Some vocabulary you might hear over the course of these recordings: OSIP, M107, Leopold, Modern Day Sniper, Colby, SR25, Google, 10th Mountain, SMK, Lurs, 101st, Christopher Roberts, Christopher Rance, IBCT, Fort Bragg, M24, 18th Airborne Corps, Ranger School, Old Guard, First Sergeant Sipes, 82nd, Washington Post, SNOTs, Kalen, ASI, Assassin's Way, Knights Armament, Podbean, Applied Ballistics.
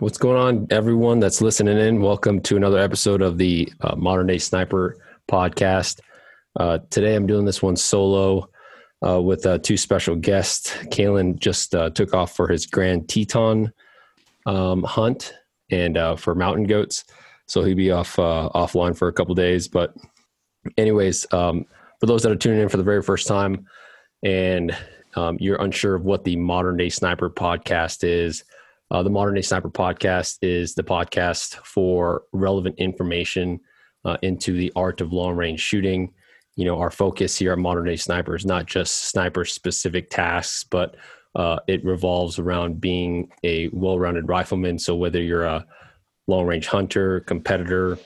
What's going on, everyone that's listening in? Welcome to another episode of the Modern Day Sniper podcast. Today I'm doing this one solo with two special guests. Kalen just took off for his Grand Teton hunt and for mountain goats. So he'll be off offline for a couple days. But anyways, for those that are tuning in for the very first time and you're unsure of what the Modern Day Sniper podcast is, the Modern Day Sniper podcast is the podcast for relevant information into the art of long-range shooting. You know, our focus here at Modern Day Sniper is not just sniper-specific tasks, but it revolves around being a well-rounded rifleman. So whether you're a long-range hunter, competitor,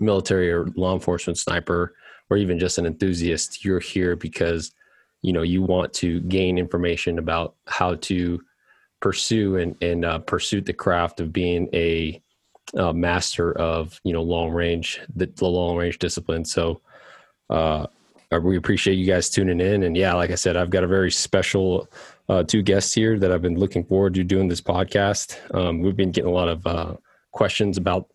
military or law enforcement sniper, or even just an enthusiast, you're here because, you know, you want to gain information about how to pursue and pursue the craft of being a master of, you know, long range, the long range discipline. So we appreciate you guys tuning in. And yeah, like I said, I've got a very special two guests here that I've been looking forward to doing this podcast. We've been getting a lot of questions about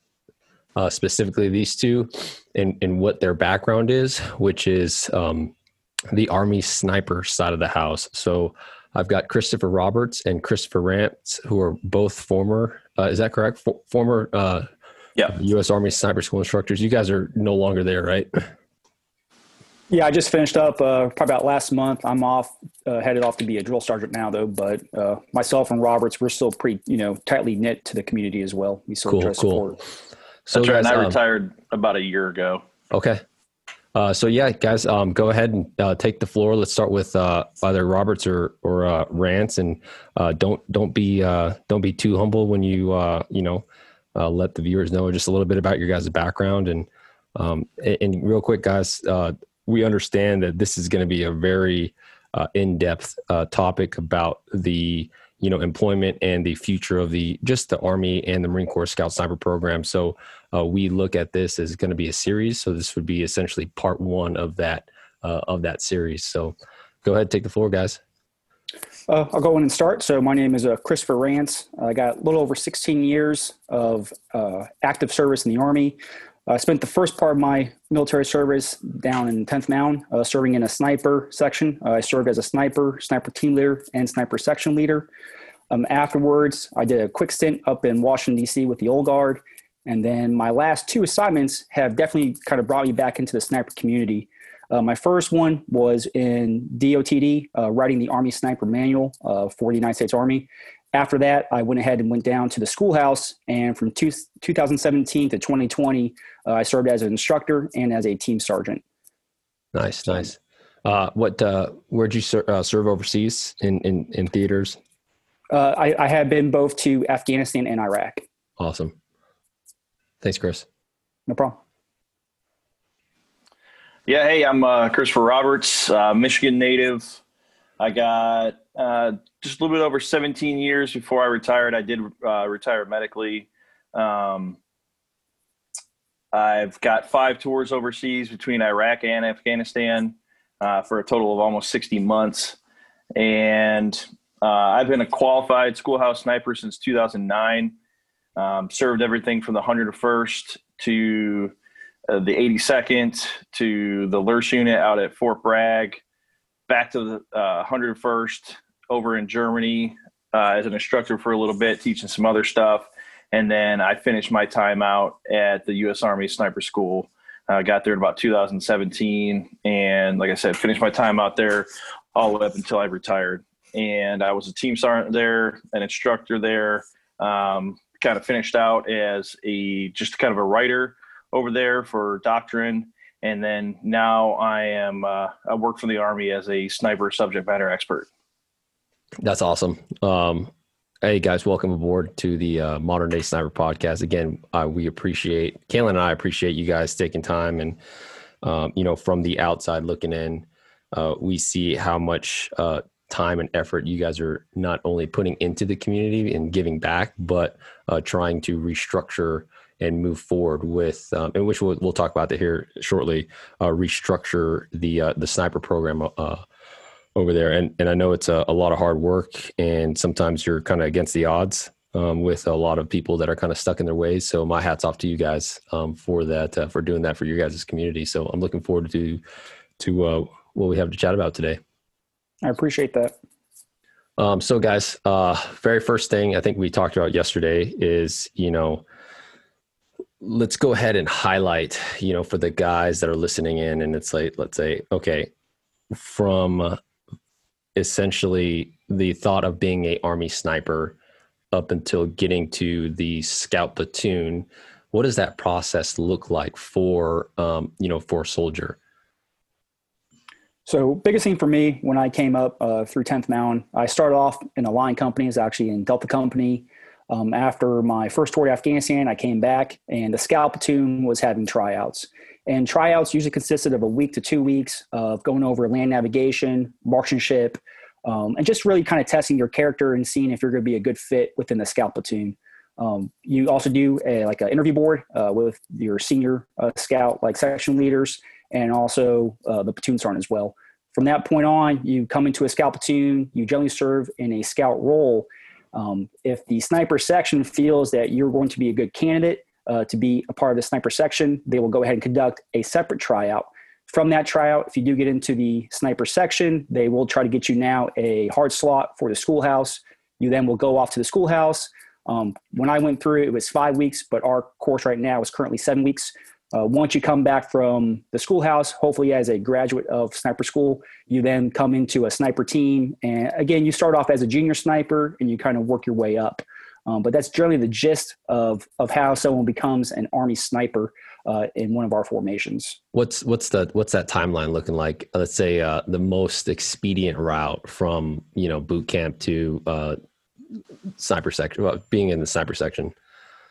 specifically these two and what their background is, which is the Army sniper side of the house. So I've got Christopher Roberts and Christopher Rance, who are both former, is that correct? Former U.S. Army Sniper School instructors. You guys are no longer there, right? Yeah, I just finished up probably about last month. I'm off, headed off to be a drill sergeant now, though. But myself and Roberts, we're still pretty, you know, tightly knit to the community as well. We still try to support. So guys, I retired about a year ago. Okay. So yeah, guys, go ahead and take the floor. Let's start with either Roberts or Rance, and don't be too humble when you let the viewers know just a little bit about your guys' background and real quick, guys, we understand that this is going to be a very in-depth topic about the, you know, employment and the future of the Army and the Marine Corps Scout Sniper program. So we look at this as going to be a series. So this would be essentially part one of that series. So go ahead, take the floor, guys. I'll go in and start. So my name is Christopher Rance. I got a little over 16 years of active service in the Army. I spent the first part of my military service down in 10th Mountain, serving in a sniper section. I served as a sniper team leader, and sniper section leader. Afterwards, I did a quick stint up in Washington, D.C. with the Old Guard. And then my last two assignments have definitely kind of brought me back into the sniper community. My first one was in DOTD, writing the Army Sniper Manual for the United States Army. After that, I went ahead and went down to the schoolhouse, and from 2017 to 2020, I served as an instructor and as a team sergeant. Nice, nice. Where'd you serve overseas in theaters? I have been both to Afghanistan and Iraq. Awesome. Thanks, Chris. No problem. Yeah, hey, I'm Christopher Roberts, Michigan native. I got just a little bit over 17 years before I retired. I did retire medically. I've got 5 tours overseas between Iraq and Afghanistan for a total of almost 60 months. And I've been a qualified schoolhouse sniper since 2009. Served everything from the 101st to the 82nd to the Lurs unit out at Fort Bragg, back to the 101st over in Germany as an instructor for a little bit, teaching some other stuff. And then I finished my time out at the U.S. Army Sniper School. I got there in about 2017. And like I said, finished my time out there all the way up until I retired. And I was a team sergeant there, an instructor there, kind of finished out as just kind of a writer over there for doctrine. And then now I work for the Army as a sniper subject matter expert. That's awesome. Hey guys, welcome aboard to the Modern Day Sniper podcast. Again, Kalen and I appreciate you guys taking time and, you know, from the outside looking in, we see how much time and effort you guys are not only putting into the community and giving back, but trying to restructure and move forward with, and which we'll talk about that here shortly, restructure the sniper program over there. And I know it's a lot of hard work, and sometimes you're kind of against the odds with a lot of people that are kind of stuck in their ways. So my hat's off to you guys for that, for doing that for your guys' community. So I'm looking forward to what we have to chat about today. I appreciate that. So guys, very first thing I think we talked about yesterday is, you know, let's go ahead and highlight, you know, for the guys that are listening in, and it's like, let's say, okay, from essentially the thought of being a Army sniper up until getting to the scout platoon, what does that process look like for, you know, for a soldier? So biggest thing for me when I came up through 10th Mountain, I started off in a line company. It was actually in Delta Company. After my first tour to Afghanistan, I came back and the scout platoon was having tryouts. And tryouts usually consisted of a week to 2 weeks of going over land navigation, marksmanship, and just really kind of testing your character and seeing if you're going to be a good fit within the scout platoon. You also do an interview board with your senior scout, like section leaders, and also the platoon sergeant as well. From that point on, you come into a scout platoon, you generally serve in a scout role. If the sniper section feels that you're going to be a good candidate to be a part of the sniper section, they will go ahead and conduct a separate tryout. From that tryout, if you do get into the sniper section, they will try to get you now a hard slot for the schoolhouse. You then will go off to the schoolhouse. When I went through, it was 5 weeks, but our course right now is currently 7 weeks. Once you come back from the schoolhouse, hopefully as a graduate of sniper school, you then come into a sniper team. And again, you start off as a junior sniper and you kind of work your way up. But that's generally the gist of how someone becomes an Army sniper in one of our formations. What's that timeline looking like? Let's say the most expedient route from, you know, boot camp to sniper section, well, being in the sniper section.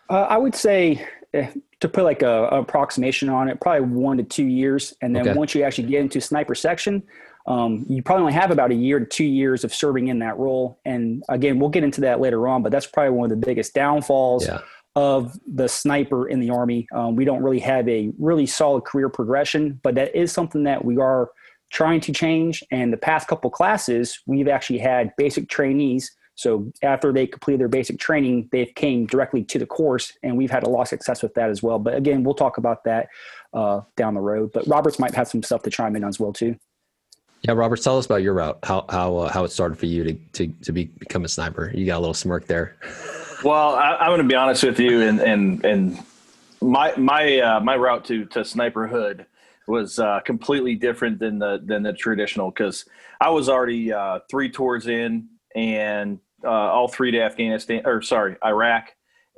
I would say, to put like an approximation on it, probably 1 to 2 years. And then once you actually get into sniper section, you probably only have about a year to 2 years of serving in that role. And again, we'll get into that later on, but that's probably one of the biggest downfalls of the sniper in the Army. We don't really have a really solid career progression, but that is something that we are trying to change. And the past couple classes, we've actually had basic trainees. So after they completed their basic training, they came directly to the course, and we've had a lot of success with that as well. But again, we'll talk about that down the road. But Roberts might have some stuff to chime in on as well too. Yeah, Roberts, tell us about your route, how it started for you to become a sniper. You got a little smirk there. Well, I'm going to be honest with you, and my route to sniperhood was completely different than the traditional, because I was already 3 tours in, and all 3 to Iraq.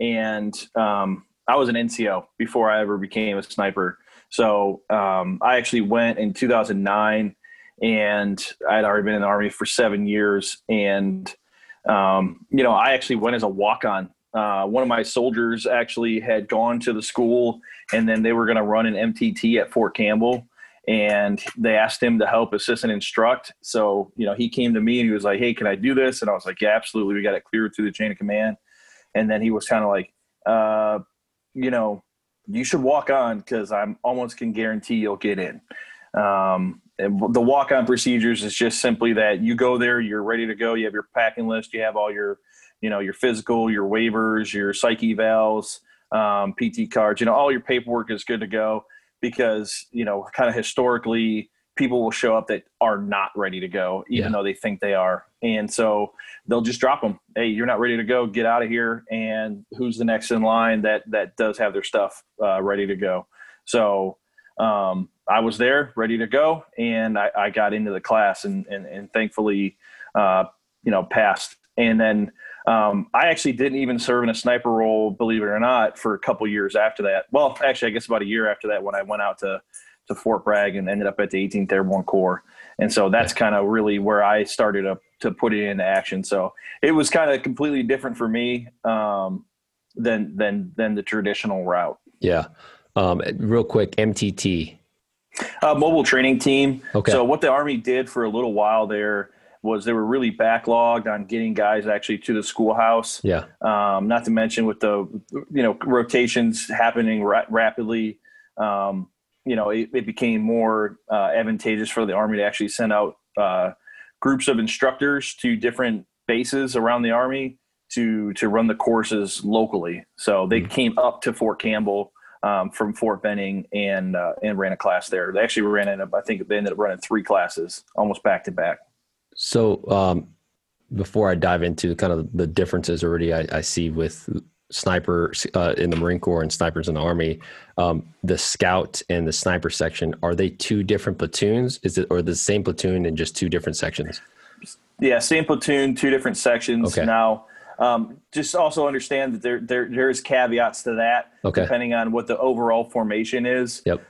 And I was an NCO before I ever became a sniper. So I actually went in 2009, and I'd already been in the Army for 7 years. And, you know, I actually went as a walk-on. One of my soldiers actually had gone to the school, and then they were going to run an MTT at Fort Campbell. And they asked him to help assist and instruct. So, you know, he came to me and he was like, "Hey, can I do this?" And I was like, "Yeah, absolutely. We got it cleared through the chain of command." And then he was kind of like, you know, "You should walk on, because I'm almost can guarantee you'll get in." And the walk on procedures is just simply that you go there, you're ready to go. You have your packing list. You have all your, you know, your physical, your waivers, your psych evals, PT cards, you know, all your paperwork is good to go. Because, you know, kind of historically, people will show up that are not ready to go, even though they think they are. And so they'll just drop them. "Hey, you're not ready to go. Get out of here." And who's the next in line that does have their stuff ready to go? So I was there ready to go, and I got into the class and thankfully, you know, passed. And then I actually didn't even serve in a sniper role, believe it or not, for a couple years after that. Well, actually, I guess about a year after that, when I went out to Fort Bragg and ended up at the 18th Airborne Corps. And so that's kind of really where I started to put it into action. So it was kind of completely different for me than the traditional route. Yeah. Real quick, MTT. Mobile Training Team. Okay. So what the Army did for a little while there was they were really backlogged on getting guys actually to the schoolhouse. Yeah. Not to mention with the, you know, rotations happening rapidly, you know, it became more advantageous for the Army to actually send out groups of instructors to different bases around the Army to run the courses locally. So they came up to Fort Campbell from Fort Benning and ran a class there. They actually ended up running 3 classes almost back to back. So before I dive into kind of the differences already I see with snipers in the Marine Corps and snipers in the Army, the scout and the sniper section, are they 2 different platoons? Is it, or the same platoon and just 2 different sections? Yeah, same platoon, 2 different sections. Okay. Now, just also understand that there is caveats to that, okay, depending on what the overall formation is. Yep.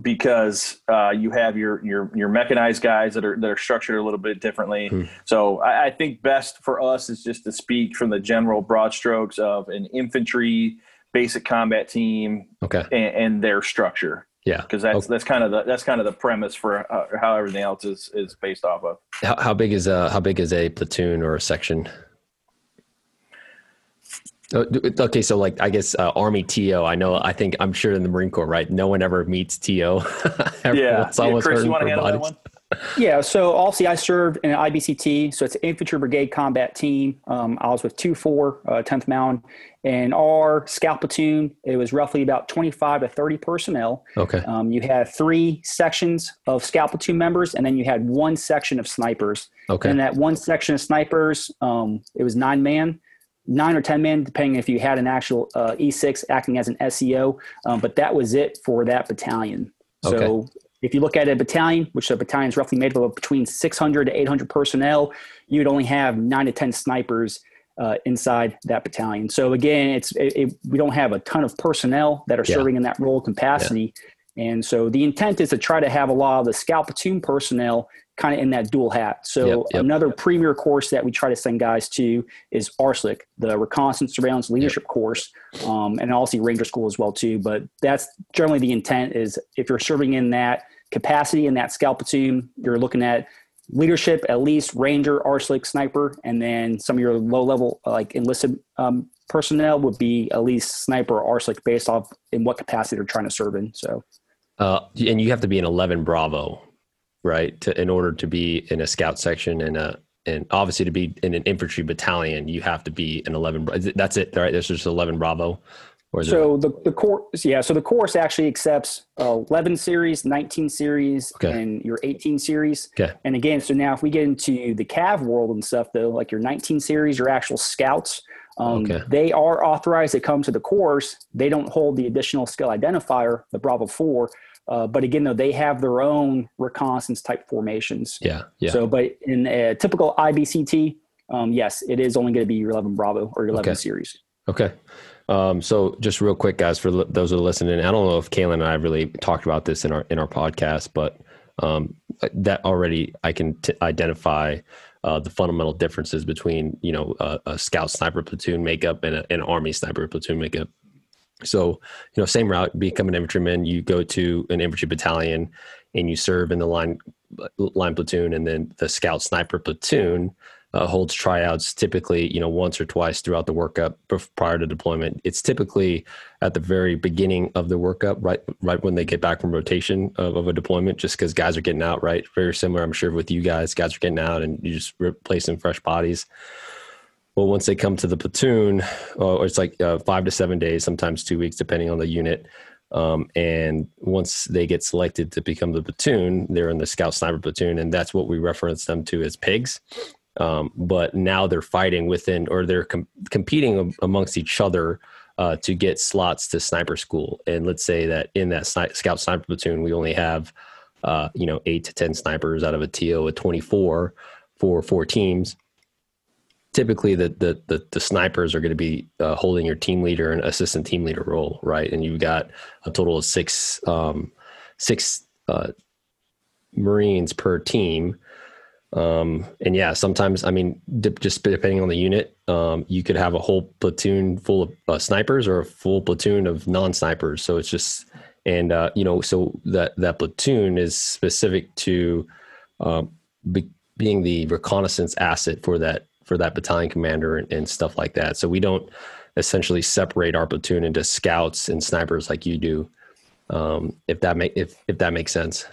Because you have your mechanized guys that are structured a little bit differently. So I think best for us is just to speak from the general broad strokes of an infantry basic combat team, okay, and their structure. Yeah, because that's kind of the premise for how everything else is based off of. How big is a platoon or a section? Okay, so like I guess Army TO. I'm sure in the Marine Corps, right? No one ever meets TO. Yeah, Chris, you want to handle that one? Yeah, so obviously I served in an IBCT, so it's Infantry Brigade Combat Team. I was with 2-4, 10th Mountain, and our scout platoon, it was roughly about 25 to 30 personnel. Okay. You had 3 sections of scout platoon members, and then you had 1 section of snipers. Okay. And that 1 section of snipers, it was 9 or 10 men, depending if you had an actual E6 acting as an SEO, but that was it for that battalion. Okay. So if you look at a battalion, which the battalion is roughly made up of between 600 to 800 personnel, you'd only have 9 to 10 snipers inside that battalion. So again, we don't have a ton of personnel that are serving in that role capacity. Yeah. And so the intent is to try to have a lot of the scout platoon personnel kind of in that dual hat. So another premier course that we try to send guys to is RSLIC, the Reconnaissance Surveillance Leadership course, and also Ranger School as well too. But that's generally the intent, is if you're serving in that capacity in that scout platoon, you're looking at leadership, at least Ranger, RSLIC, sniper, and then some of your low level like enlisted personnel would be at least sniper or RSLIC based off in what capacity they're trying to serve in. So, and you have to be an 11 Bravo, right, in order to be in a scout section, and obviously to be in an infantry battalion, you have to be an 11. That's it, right? There's just 11 Bravo. Or so the course, so the course actually accepts 11 series, 19 series, and your 18 series. Okay. And again, so now if we get into the Cav world and stuff, though, like your 19 series, your actual scouts, they are authorized to come to the course. They don't hold the additional skill identifier, the Bravo Four. But again, though, they have their own reconnaissance type formations. Yeah. So, but in a typical IBCT, yes, it is only going to be your 11 Bravo or your 11 series. Okay. So just real quick, guys, for those who are listening, I don't know if Kalen and I really talked about this in our podcast, but that already I can identify the fundamental differences between, a scout sniper platoon makeup and an Army sniper platoon makeup. So, same route, become an infantryman, you go to an infantry battalion and you serve in the line platoon, and then the scout sniper platoon holds tryouts typically, once or twice throughout the workup prior to deployment. It's typically at the very beginning of the workup, right when they get back from rotation of a deployment, just because guys are getting out, right? Very similar, I'm sure, with you guys are getting out and you just replacing fresh bodies. Well, once they come to the platoon, it's like 5 to 7 days, sometimes 2 weeks, depending on the unit. And once they get selected to become the platoon, they're in the scout sniper platoon. And that's what we reference them to as pigs. But now they're fighting within, or they're competing amongst each other to get slots to sniper school. And let's say that in that scout sniper platoon, we only have, 8 to 10 snipers out of a TO of 24 for 4 teams. Typically the snipers are going to be holding your team leader and assistant team leader role, right? And you've got a total of six Marines per team. Sometimes, just depending on the unit, you could have a whole platoon full of snipers or a full platoon of non-snipers. So it's just, so that platoon is specific to being the reconnaissance asset for that battalion commander and stuff like that. So we don't essentially separate our platoon into scouts and snipers like you do. If that makes sense.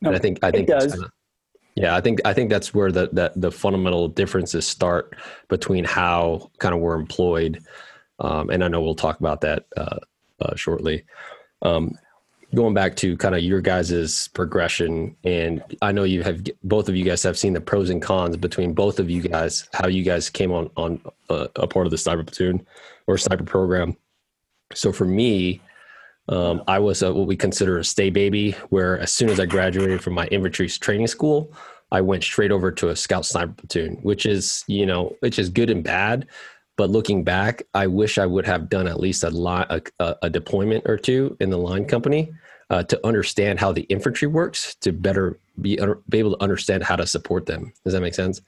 No, and I think it does. Yeah, I think that's where the fundamental differences start between how kind of we're employed. And I know we'll talk about that shortly. Going back to kind of your guys' progression, and I know you have, both of you guys have seen the pros and cons between both of you guys, how you guys came on a part of the sniper platoon or sniper program. So for me, I was what we consider a stay baby, where as soon as I graduated from my infantry training school, I went straight over to a scout sniper platoon, which is, you know, which is good and bad. But looking back, I wish I would have done at least a deployment or two in the line company to understand how the infantry works, to better be able to understand how to support them. Does that make sense?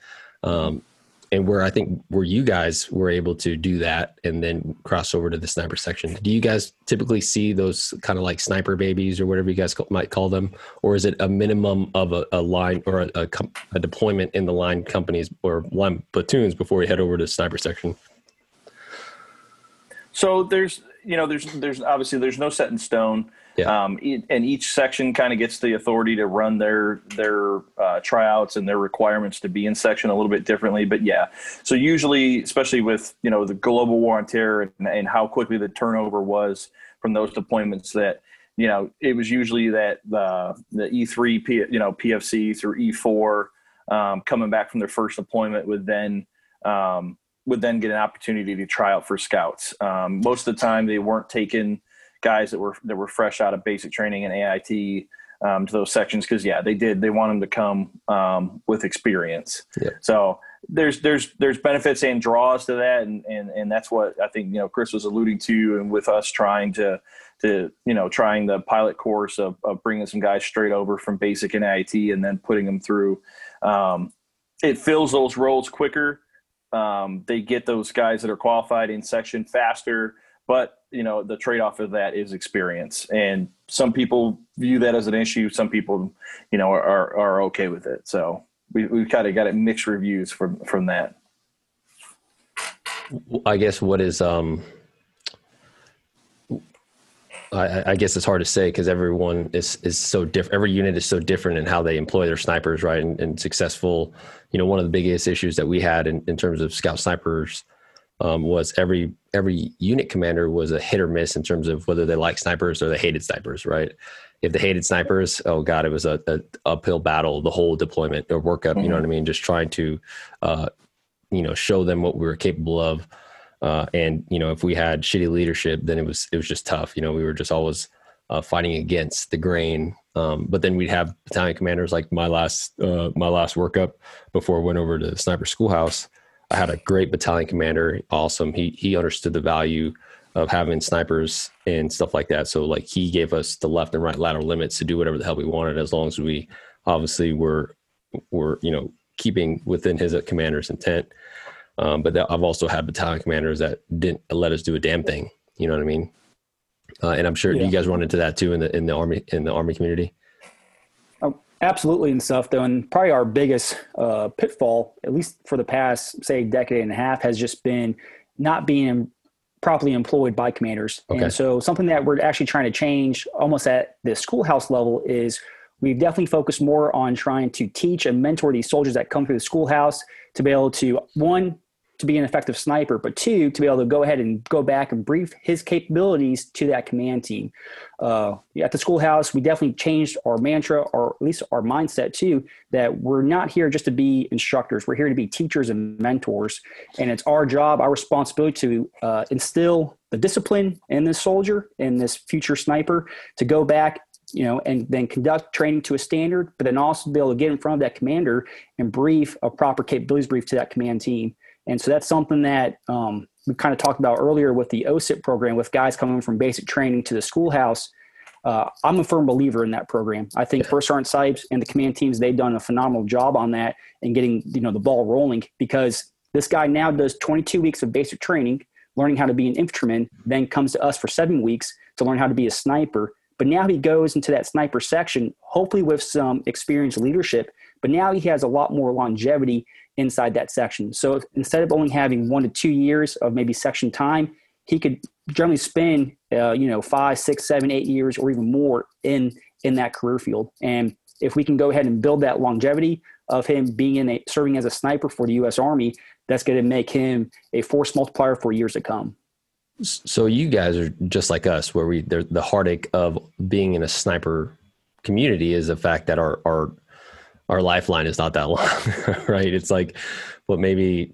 And where I think where you guys were able to do that and then cross over to the sniper section. Do you guys typically see those kind of like sniper babies or whatever you guys might call them? Or is it a minimum of a line or a deployment in the line companies or line platoons before you head over to the sniper section? So there's no set in stone. Yeah. And each section kind of gets the authority to run their tryouts and their requirements to be in section a little bit differently. But yeah, so usually, especially with, you know, the global war on terror and how quickly the turnover was from those deployments, that, you know, it was usually that the E3, PFC through E4 coming back from their first deployment would then get an opportunity to try out for scouts. Most of the time they weren't taking guys that were fresh out of basic training and AIT to those sections. Cause yeah, they want them to come with experience. Yeah. So there's benefits and draws to that. And that's what I think, you know, Chris was alluding to, and with us trying the pilot course of bringing some guys straight over from basic and AIT and then putting them through. It fills those roles quicker. They get those guys that are qualified in section faster, but you know, the trade-off of that is experience. And some people view that as an issue. Some people, you know, are okay with it. So we've kind of got it mixed reviews from that. I guess what is, I guess it's hard to say because everyone is so different. Every unit is so different in how they employ their snipers, right? And successful, you know, one of the biggest issues that we had in terms of scout snipers was every unit commander was a hit or miss in terms of whether they liked snipers or they hated snipers, right? If they hated snipers, oh God, it was a uphill battle, the whole deployment or workup, you know what I mean? Just trying to, you know, show them what we were capable of. And you know, if we had shitty leadership, then it was just tough. You know, we were just always fighting against the grain. But then we'd have battalion commanders like my last workup before I went over to the sniper schoolhouse. I had a great battalion commander. Awesome. He understood the value of having snipers and stuff like that. So like he gave us the left and right lateral limits to do whatever the hell we wanted, as long as we obviously were, you know, keeping within his commander's intent. But I've also had battalion commanders that didn't let us do a damn thing. You know what I mean? And I'm sure you guys run into that too in the Army community. Absolutely, and stuff though. And probably our biggest pitfall, at least for the past say decade and a half, has just been not being properly employed by commanders. Okay. And so something that we're actually trying to change almost at the schoolhouse level is we've definitely focused more on trying to teach and mentor these soldiers that come through the schoolhouse to be able to, one, to be an effective sniper, but two, to be able to go ahead and go back and brief his capabilities to that command team. At the schoolhouse, we definitely changed our mantra, or at least our mindset too, that we're not here just to be instructors. We're here to be teachers and mentors. And it's our job, our responsibility to instill the discipline in this soldier, in this future sniper, to go back, you know, and then conduct training to a standard, but then also be able to get in front of that commander and brief a proper capabilities brief to that command team. And so that's something that we kind of talked about earlier with the OSIP program, with guys coming from basic training to the schoolhouse. I'm a firm believer in that program. I think First Sergeant Sipes and the command teams, they've done a phenomenal job on that and getting, you know, the ball rolling, because this guy now does 22 weeks of basic training, learning how to be an infantryman, then comes to us for 7 weeks to learn how to be a sniper. But now he goes into that sniper section, hopefully with some experienced leadership, but now he has a lot more longevity inside that section. So instead of only having 1 to 2 years of maybe section time, he could generally spend, 5, 6, 7, 8 years or even more in that career field. And if we can go ahead and build that longevity, of him being in a, serving as a sniper for the U.S. Army, that's going to make him a force multiplier for years to come. So you guys are just like us, where we, the heartache of being in a sniper community is the fact that our lifeline is not that long, right? It's like, well, maybe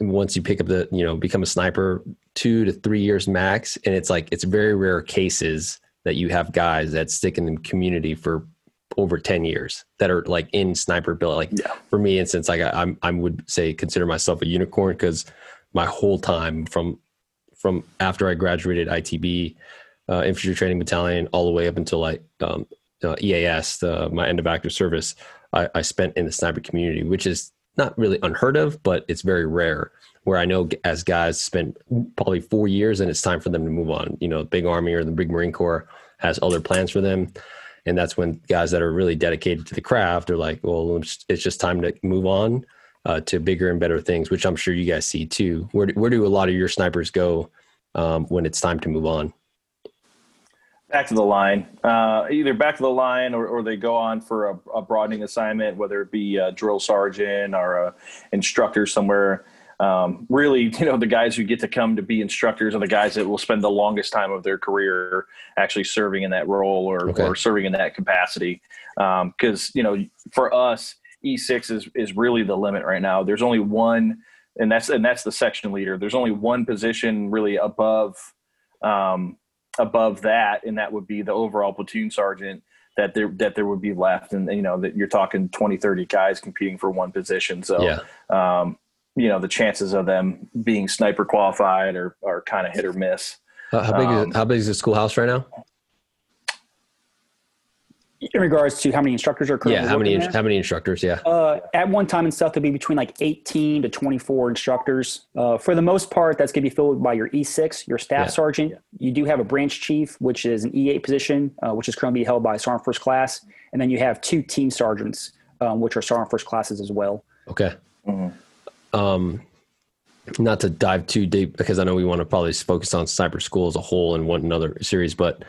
once you pick up the, you know, become a sniper, 2 to 3 years max. And it's like, it's very rare cases that you have guys that stick in the community for over 10 years that are like in sniper build. Like for me, instance, like I would say, consider myself a unicorn, because my whole time from after I graduated ITB, infantry training battalion, all the way up until like, EAS, my end of active service, I spent in the sniper community, which is not really unheard of, but it's very rare, where I know as guys spend probably 4 years and it's time for them to move on. You know, big Army or the big Marine Corps has other plans for them. And that's when guys that are really dedicated to the craft are like, well, it's just time to move on to bigger and better things, which I'm sure you guys see too. Where do a lot of your snipers go when it's time to move on? Back to the line, either back to the line or they go on for a broadening assignment, whether it be a drill sergeant or an instructor somewhere. Really, you know, the guys who get to come to be instructors are the guys that will spend the longest time of their career actually serving in that role or serving in that capacity. Because, you know, for us, E6 is really the limit right now. There's only one, and that's the section leader. There's only one position really above that, and that would be the overall platoon sergeant that there would be left. And, you know, that you're talking 20, 30 guys competing for one position. So, you know, the chances of them being sniper qualified are kind of hit or miss. How big is the schoolhouse right now? In regards to how many instructors are currently how many instructors? Yeah. At one time in South, it'd be between like 18 to 24 instructors. For the most part, that's going to be filled by your E6, your staff sergeant. You do have a branch chief, which is an E8 position, which is currently held by Sergeant First Class. And then you have 2 team sergeants, which are Sergeant First Classes as well. Okay. Mm-hmm. Not to dive too deep, because I know we want to probably focus on sniper school as a whole in one another series, but,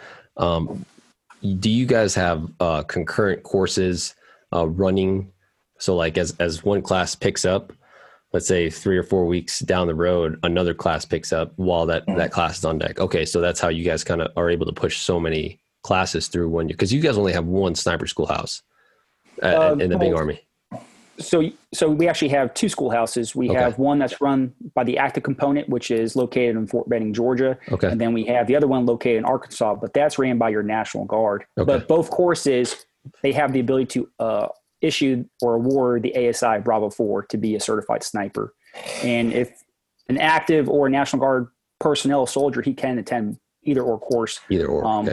do you guys have concurrent courses running? So like as one class picks up, let's say 3 or 4 weeks down the road, another class picks up while that class is on deck. Okay, so that's how you guys kind of are able to push so many classes through 1 year, because you guys only have one sniper schoolhouse in the big Army. So we actually have 2 schoolhouses. We have one that's run by the active component, which is located in Fort Benning, Georgia. Okay. And then we have the other one located in Arkansas, but that's ran by your National Guard. Okay. But both courses, they have the ability to issue or award the ASI Bravo 4 to be a certified sniper. And if an active or National Guard personnel soldier, he can attend either or course. Either or.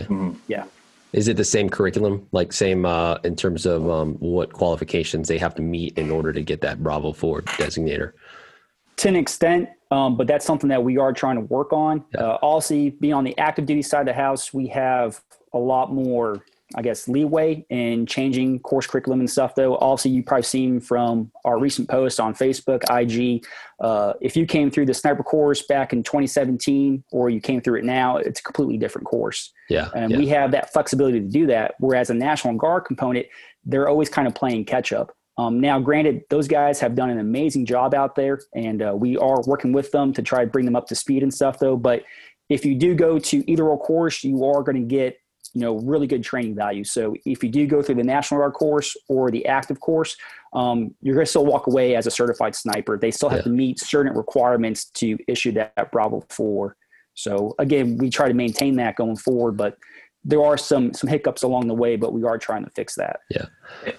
Yeah. Is it the same curriculum, like same in terms of what qualifications they have to meet in order to get that Bravo 4 designator? To an extent, but that's something that we are trying to work on. Also, being on the active duty side of the house, we have a lot more, I guess, leeway in changing course curriculum and stuff, though. Also, you've probably seen from our recent posts on Facebook, IG, if you came through the sniper course back in 2017 or you came through it now, it's a completely different course. And we have that flexibility to do that. Whereas a National Guard component, they're always kind of playing catch up. Now, granted, those guys have done an amazing job out there, and we are working with them to try to bring them up to speed and stuff, though. But if you do go to either or course, you are going to get, you know, really good training value. So if you do go through the National Guard course or the active course, you're going to still walk away as a certified sniper. They still have to meet certain requirements to issue that Bravo 4. So again, we try to maintain that going forward, but there are some hiccups along the way, but we are trying to fix that. Yeah.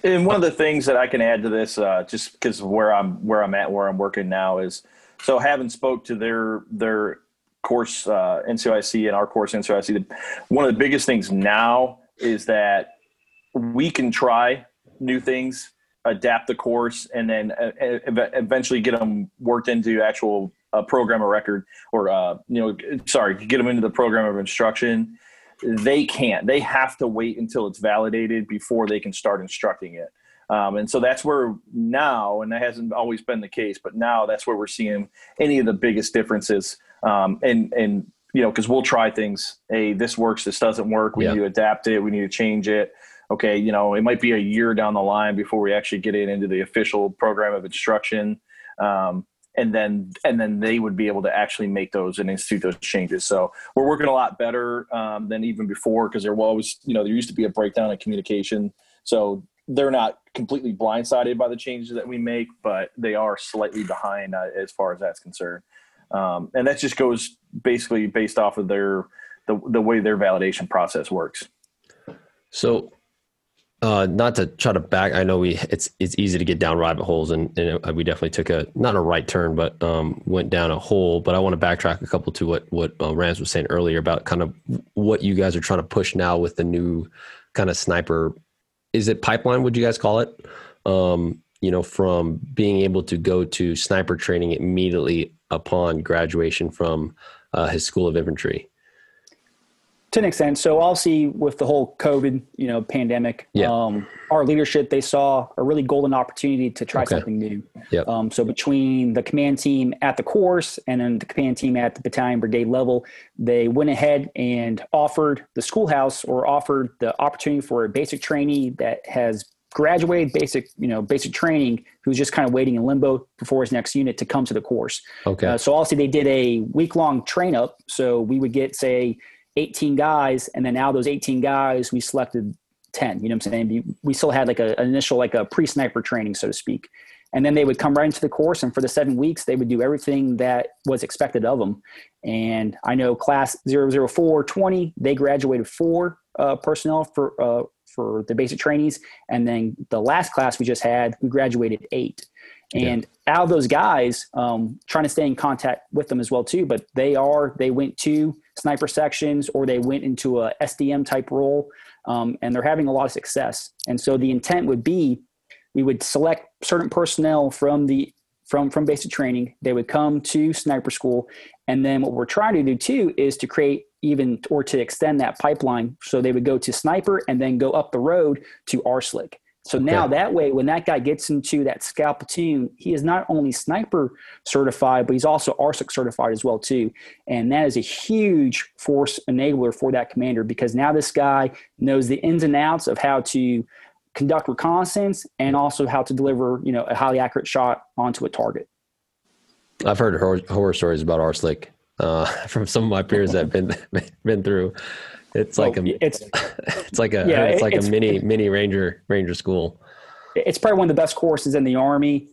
And one of the things that I can add to this, just because where I'm at, where I'm working now is, so having spoke to their course NCIC and our course NCIC, one of the biggest things now is that we can try new things, adapt the course, and then eventually get them worked into actual program of record, or get them into the program of instruction. They have to wait until it's validated before they can start instructing it. And so that's where now, and that hasn't always been the case, but now that's where we're seeing any of the biggest differences. And you know, because we'll try things. Hey, this works. This doesn't work. We need to adapt it. We need to change it. okay, you know, it might be a year down the line before we actually get it into the official program of instruction. And then they would be able to actually make those and institute those changes. So we're working a lot better than even before, because there was always, you know, there used to be a breakdown in communication. So they're not completely blindsided by the changes that we make, but they are slightly behind as far as that's concerned. And that just goes basically based off of the way their validation process works. So not to try to back, I know it's easy to get down rabbit holes, and we definitely took a, not a right turn, but went down a hole, but I want to backtrack a couple to what Rance was saying earlier about kind of what you guys are trying to push now with the new kind of sniper. Is it pipeline? Would you guys call it, you know, from being able to go to sniper training immediately upon graduation from his school of infantry? To an extent. So obviously with the whole COVID, you know, pandemic, yeah. Our leadership, they saw a really golden opportunity to try something new. Yep. So between the command team at the course and then the command team at the battalion brigade level, they went ahead and offered the schoolhouse, or offered the opportunity for a basic trainee that has graduated basic, you know, basic training, who's just kind of waiting in limbo before his next unit to come to the course. Okay. So obviously they did a week-long train up. So we would get, say, 18 guys, and then out of those 18 guys, we selected 10. You know what I'm saying? We still had like an initial, like a pre-sniper training, so to speak. And then they would come right into the course, and for the 7 weeks, they would do everything that was expected of them. And I know class 00420, they graduated 4 personnel for the basic trainees. And then the last class we just had, we graduated 8. And out of those guys, trying to stay in contact with them as well too, but they went to sniper sections, or they went into a SDM type role, and they're having a lot of success. And so the intent would be, we would select certain personnel from basic training. They would come to sniper school. And then what we're trying to do too is to create even, or to extend that pipeline. So they would go to sniper and then go up the road to RSLIC. So now that way, when that guy gets into that scout platoon, he is not only sniper certified, but he's also RSLIC certified as well too. And that is a huge force enabler for that commander, because now this guy knows the ins and outs of how to conduct reconnaissance and also how to deliver, you know, a highly accurate shot onto a target. I've heard horror stories about RSLIC from some of my peers that have been through. It's like it's like a mini ranger school. It's probably one of the best courses in the Army.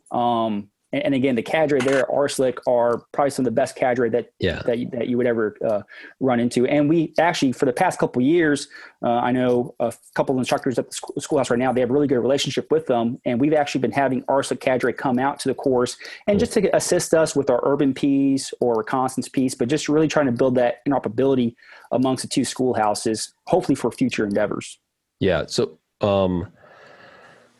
And again, the cadre there at RSLIC are probably some of the best cadre that you would ever run into. And we actually, for the past couple of years, I know a couple of instructors at the schoolhouse right now, they have a really good relationship with them. And we've actually been having RSLIC cadre come out to the course and just to assist us with our urban piece or reconnaissance piece, but just really trying to build that interoperability amongst the two schoolhouses, hopefully for future endeavors. Yeah. So,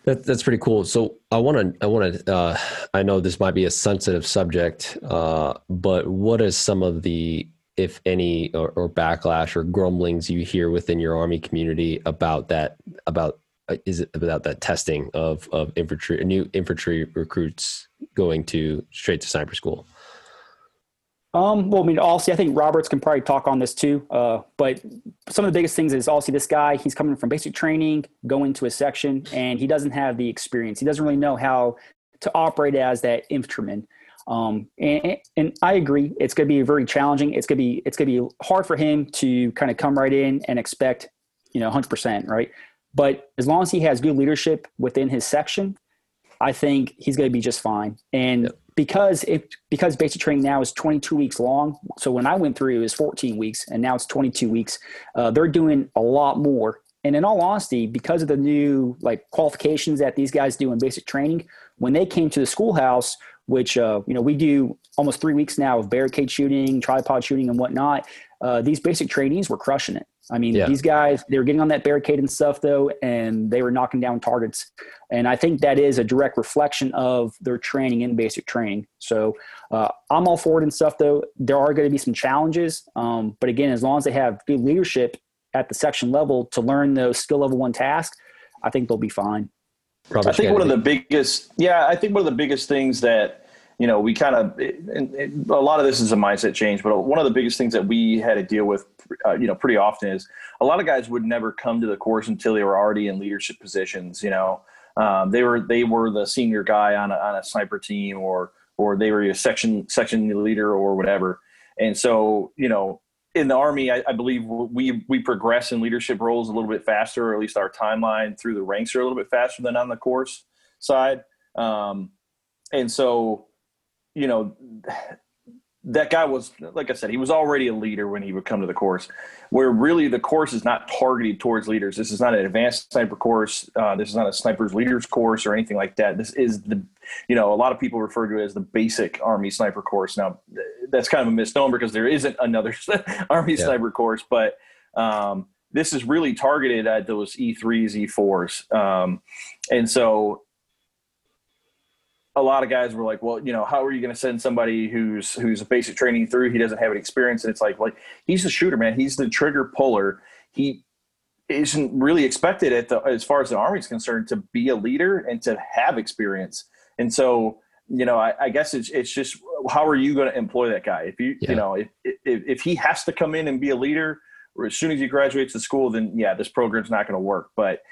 that's pretty cool. So I want to, I know this might be a sensitive subject, but what is some of the, if any, or backlash or grumblings you hear within your Army community about that, about that testing of infantry, new infantry recruits going to straight to sniper school? Well, I mean, also, I think Roberts can probably talk on this too. But some of the biggest things is also this guy, he's coming from basic training, going to a section, and he doesn't have the experience. He doesn't really know how to operate as that infantryman. And I agree, it's going to be very challenging. It's going to be hard for him to kind of come right in and expect, you know, 100%, right? But as long as he has good leadership within his section, I think he's going to be just fine. And because basic training now is 22 weeks long. So when I went through, it was 14 weeks, and now it's 22 weeks. They're doing a lot more. And in all honesty, because of the new like qualifications that these guys do in basic training, when they came to the schoolhouse, which, you know, we do almost 3 weeks now of barricade shooting, tripod shooting and whatnot. These basic trainees were crushing it. I mean, these guys, they were getting on that barricade and stuff though, and they were knocking down targets. And I think that is a direct reflection of their training in basic training. So I'm all for it and stuff though. There are going to be some challenges. But again, as long as they have good leadership at the section level to learn those skill level 1 tasks, I think they'll be fine. I think one of the biggest things that you know, we kind of, a lot of this is a mindset change, but one of the biggest things that we had to deal with, you know, pretty often is a lot of guys would never come to the course until they were already in leadership positions. You know, they were the senior guy on a sniper team, or they were a section leader or whatever. And so, you know, in the Army, I believe we progress in leadership roles a little bit faster, or at least our timeline through the ranks are a little bit faster than on the course side. And so, you know, that guy was, like I said, he was already a leader when he would come to the course, where really the course is not targeted towards leaders. This is not an advanced sniper course. This is not a sniper's leaders course or anything like that. This is the, you know, a lot of people refer to it as the basic Army sniper course. Now that's kind of a misnomer because there isn't another Army sniper course, but this is really targeted at those E3s, E4s. And so, a lot of guys were like, well, you know, how are you going to send somebody who's a basic training through? He doesn't have any experience. And it's like he's the shooter, man. He's the trigger puller. He isn't really expected as far as the Army's concerned to be a leader and to have experience. And so, you know, I guess it's just, how are you going to employ that guy? If you, you know, if he has to come in and be a leader, or as soon as he graduates the school, then yeah, this program's not going to work. But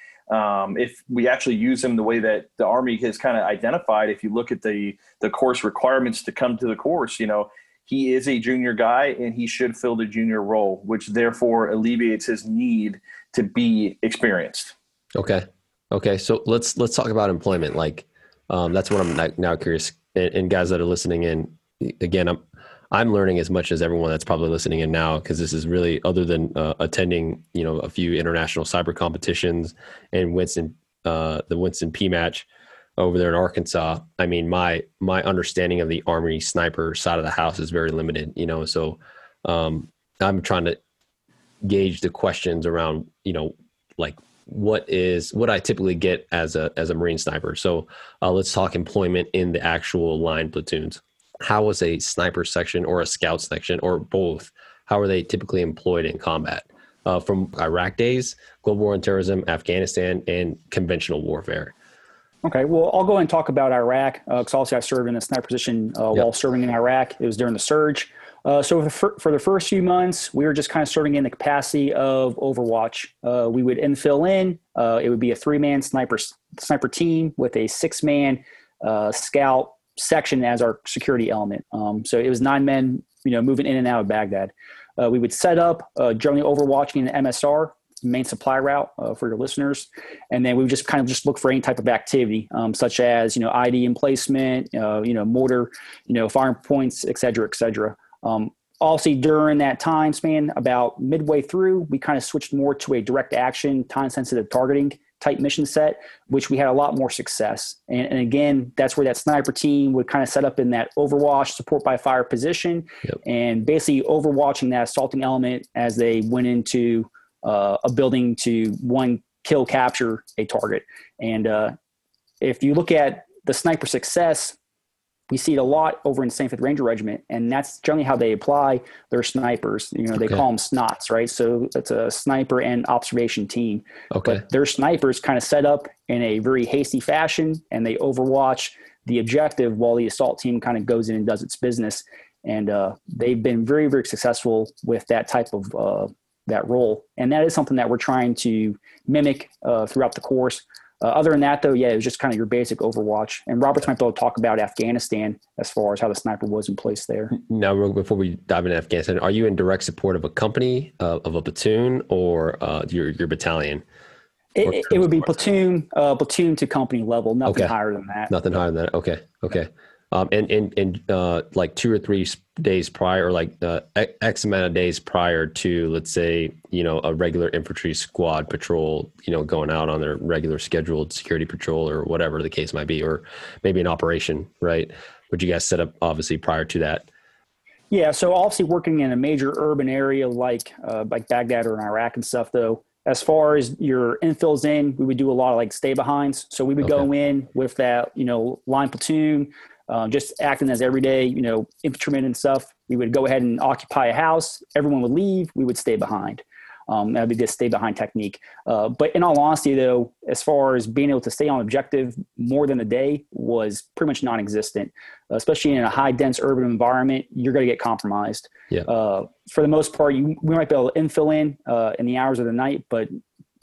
if we actually use them the way that the Army has kind of identified, if you look at the course requirements to come to the course, you know, he is a junior guy and he should fill the junior role, which therefore alleviates his need to be experienced. Okay. Okay. So let's talk about employment. Like, that's what I'm now curious, and guys that are listening in, again, I'm learning as much as everyone that's probably listening in now, because this is really, other than attending, you know, a few international cyber competitions and the Winston P match over there in Arkansas. I mean, my understanding of the Army sniper side of the house is very limited, you know, so I'm trying to gauge the questions around, you know, like what I typically get as a Marine sniper. So let's talk employment in the actual line platoons. How is a sniper section or a scout section or both, how are they typically employed in combat from Iraq days, global war on terrorism, Afghanistan, and conventional warfare? Okay, well, I'll go and talk about Iraq because also I served in a sniper position while serving in Iraq. It was during the surge. So for the first few months, we were just kind of serving in the capacity of Overwatch. We would infill in. It would be a three-man sniper team with a six-man scout section as our security element. So it was 9 men, you know, moving in and out of Baghdad. We would set up generally overwatching an MSR, main supply route for your listeners. And then we would just kind of just look for any type of activity, such as, you know, ID emplacement, you know, mortar, you know, firing points, et cetera, et cetera. Also during that time span, about midway through, we kind of switched more to a direct action, time sensitive targeting type mission set, which we had a lot more success. And again, that's where that sniper team would kind of set up in that overwatch support by fire position, and basically overwatching that assaulting element as they went into a building to one kill capture a target. And if you look at the sniper success, we see it a lot over in the 75th Ranger Regiment, and that's generally how they apply their snipers. You know, they call them SNOTs, right? So it's a sniper and observation team. Okay. But their snipers kind of set up in a very hasty fashion, and they overwatch the objective while the assault team kind of goes in and does its business. And they've been very, very successful with that type of that role. And that is something that we're trying to mimic throughout the course. Other than that, though, yeah, it was just kind of your basic overwatch. And Robert's might be able to talk about Afghanistan as far as how the sniper was in place there. Now, real before we dive into Afghanistan, are you in direct support of a company, of a platoon, or your battalion? It would be platoon to company level, nothing higher than that. Nothing higher than that. Okay. And like 2 or 3 days prior, or like X amount of days prior to, let's say, you know, a regular infantry squad patrol, you know, going out on their regular scheduled security patrol or whatever the case might be, or maybe an operation, right? Would you guys set up obviously prior to that? Yeah. So obviously working in a major urban area like Baghdad or in Iraq and stuff, though, as far as your infills in, we would do a lot of like stay behinds. So we would go in with that, you know, line platoon, just acting as everyday, you know, infantrymen and stuff. We would go ahead and occupy a house. Everyone would leave. We would stay behind. That would be the stay behind technique. But in all honesty, though, as far as being able to stay on objective more than a day was pretty much non-existent, especially in a high dense urban environment. You're going to get compromised. Yeah. For the most part, we might be able to infill in the hours of the night, but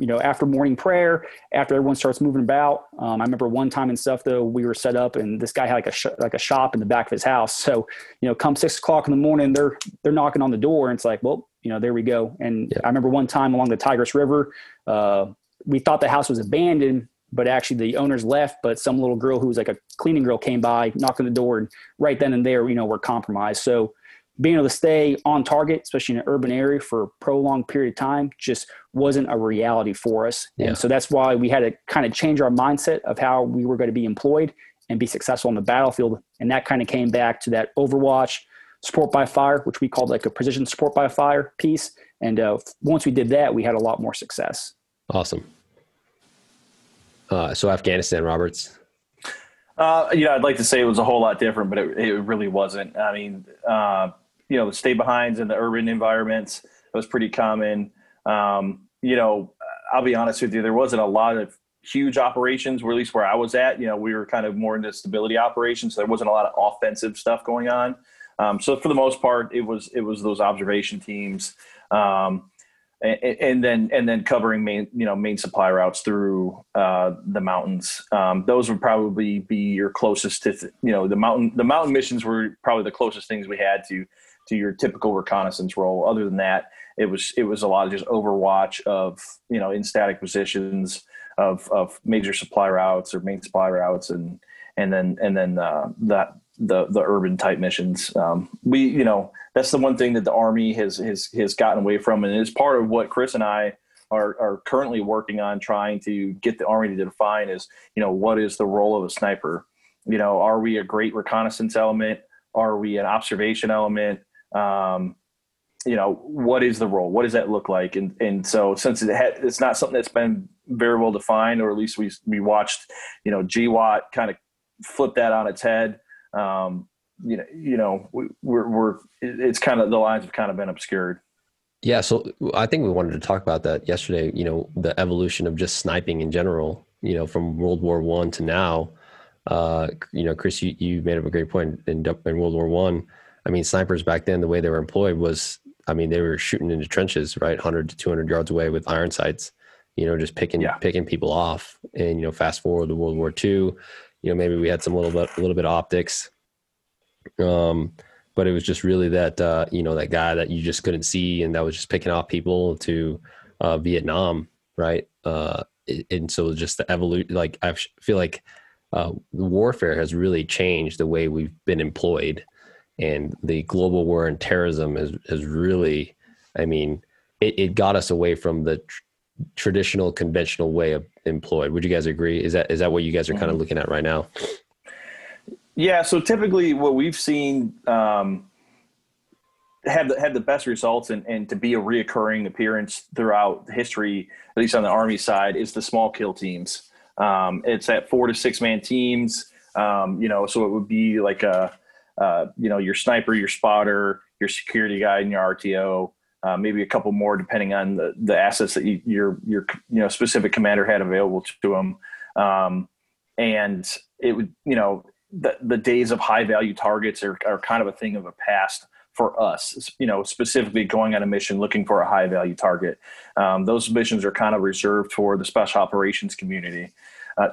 you know, after morning prayer, after everyone starts moving about, I remember one time and stuff though, we were set up and this guy had like a shop in the back of his house. So, you know, come 6 o'clock in the morning, they're knocking on the door and it's like, well, you know, there we go. And yeah. I remember one time along the Tigris River, we thought the house was abandoned, but actually the owners left, but some little girl who was like a cleaning girl came by, knocked on the door, and right then and there, you know, we're compromised. So being able to stay on target, especially in an urban area for a prolonged period of time, just wasn't a reality for us. Yeah. And so that's why we had to kind of change our mindset of how we were going to be employed and be successful on the battlefield. And that kind of came back to that overwatch support by fire, which we called like a precision support by fire piece. And once we did that, we had a lot more success. Awesome. So Afghanistan, Roberts. You know, I'd like to say it was a whole lot different, but it really wasn't. I mean, you know, the stay behinds in the urban environments, it was pretty common. You know, I'll be honest with you, there wasn't a lot of huge operations, or at least where I was at. You know, we were kind of more into stability operations. So there wasn't a lot of offensive stuff going on. So for the most part, it was those observation teams, and then covering main supply routes through the mountains. Those would probably be your closest to, you know, the mountain missions were probably the closest things we had to your typical reconnaissance role. Other than that, it was a lot of just overwatch of, you know, in static positions of major supply routes or main supply routes, and then the urban type missions. We, you know, that's the one thing that the Army has gotten away from, and it's part of what Chris and I are currently working on, trying to get the Army to define is, you know, what is the role of a sniper? You know, are we a great reconnaissance element? Are we an observation element? You know, what is the role? What does that look like? And so since it's not something that's been very well defined, or at least we watched, you know, GWAT kind of flip that on its head. It's kind of, the lines have kind of been obscured. Yeah. So I think we wanted to talk about that yesterday, you know, the evolution of just sniping in general, you know, from World War I to now. You know, Chris, you made up a great point in World War I. I mean, snipers back then, the way they were employed was, I mean, they were shooting into trenches, right? 100 to 200 yards away with iron sights, you know, just picking people off. And, you know, fast forward to World War II, you know, maybe we had some little bit of optics, but it was just really that, you know, that guy that you just couldn't see and that was just picking off people to Vietnam, right? And so just the evolution, like I feel like warfare has really changed the way we've been employed, and the global war on terrorism has really, I mean, it got us away from the traditional conventional way of employed. Would you guys agree? Is that what you guys are kind of looking at right now? Yeah. So typically what we've seen, had the best results and to be a reoccurring appearance throughout history, at least on the Army side, is the small kill teams. It's at 4 to 6 man teams. You know, so it would be like, you know, your sniper, your spotter, your security guy, and your RTO. Maybe a couple more depending on the assets that your you know, specific commander had available to them. And it would, you know, the days of high value targets are kind of a thing of the past for us, you know, specifically going on a mission looking for a high value target. Those missions are kind of reserved for the special operations community.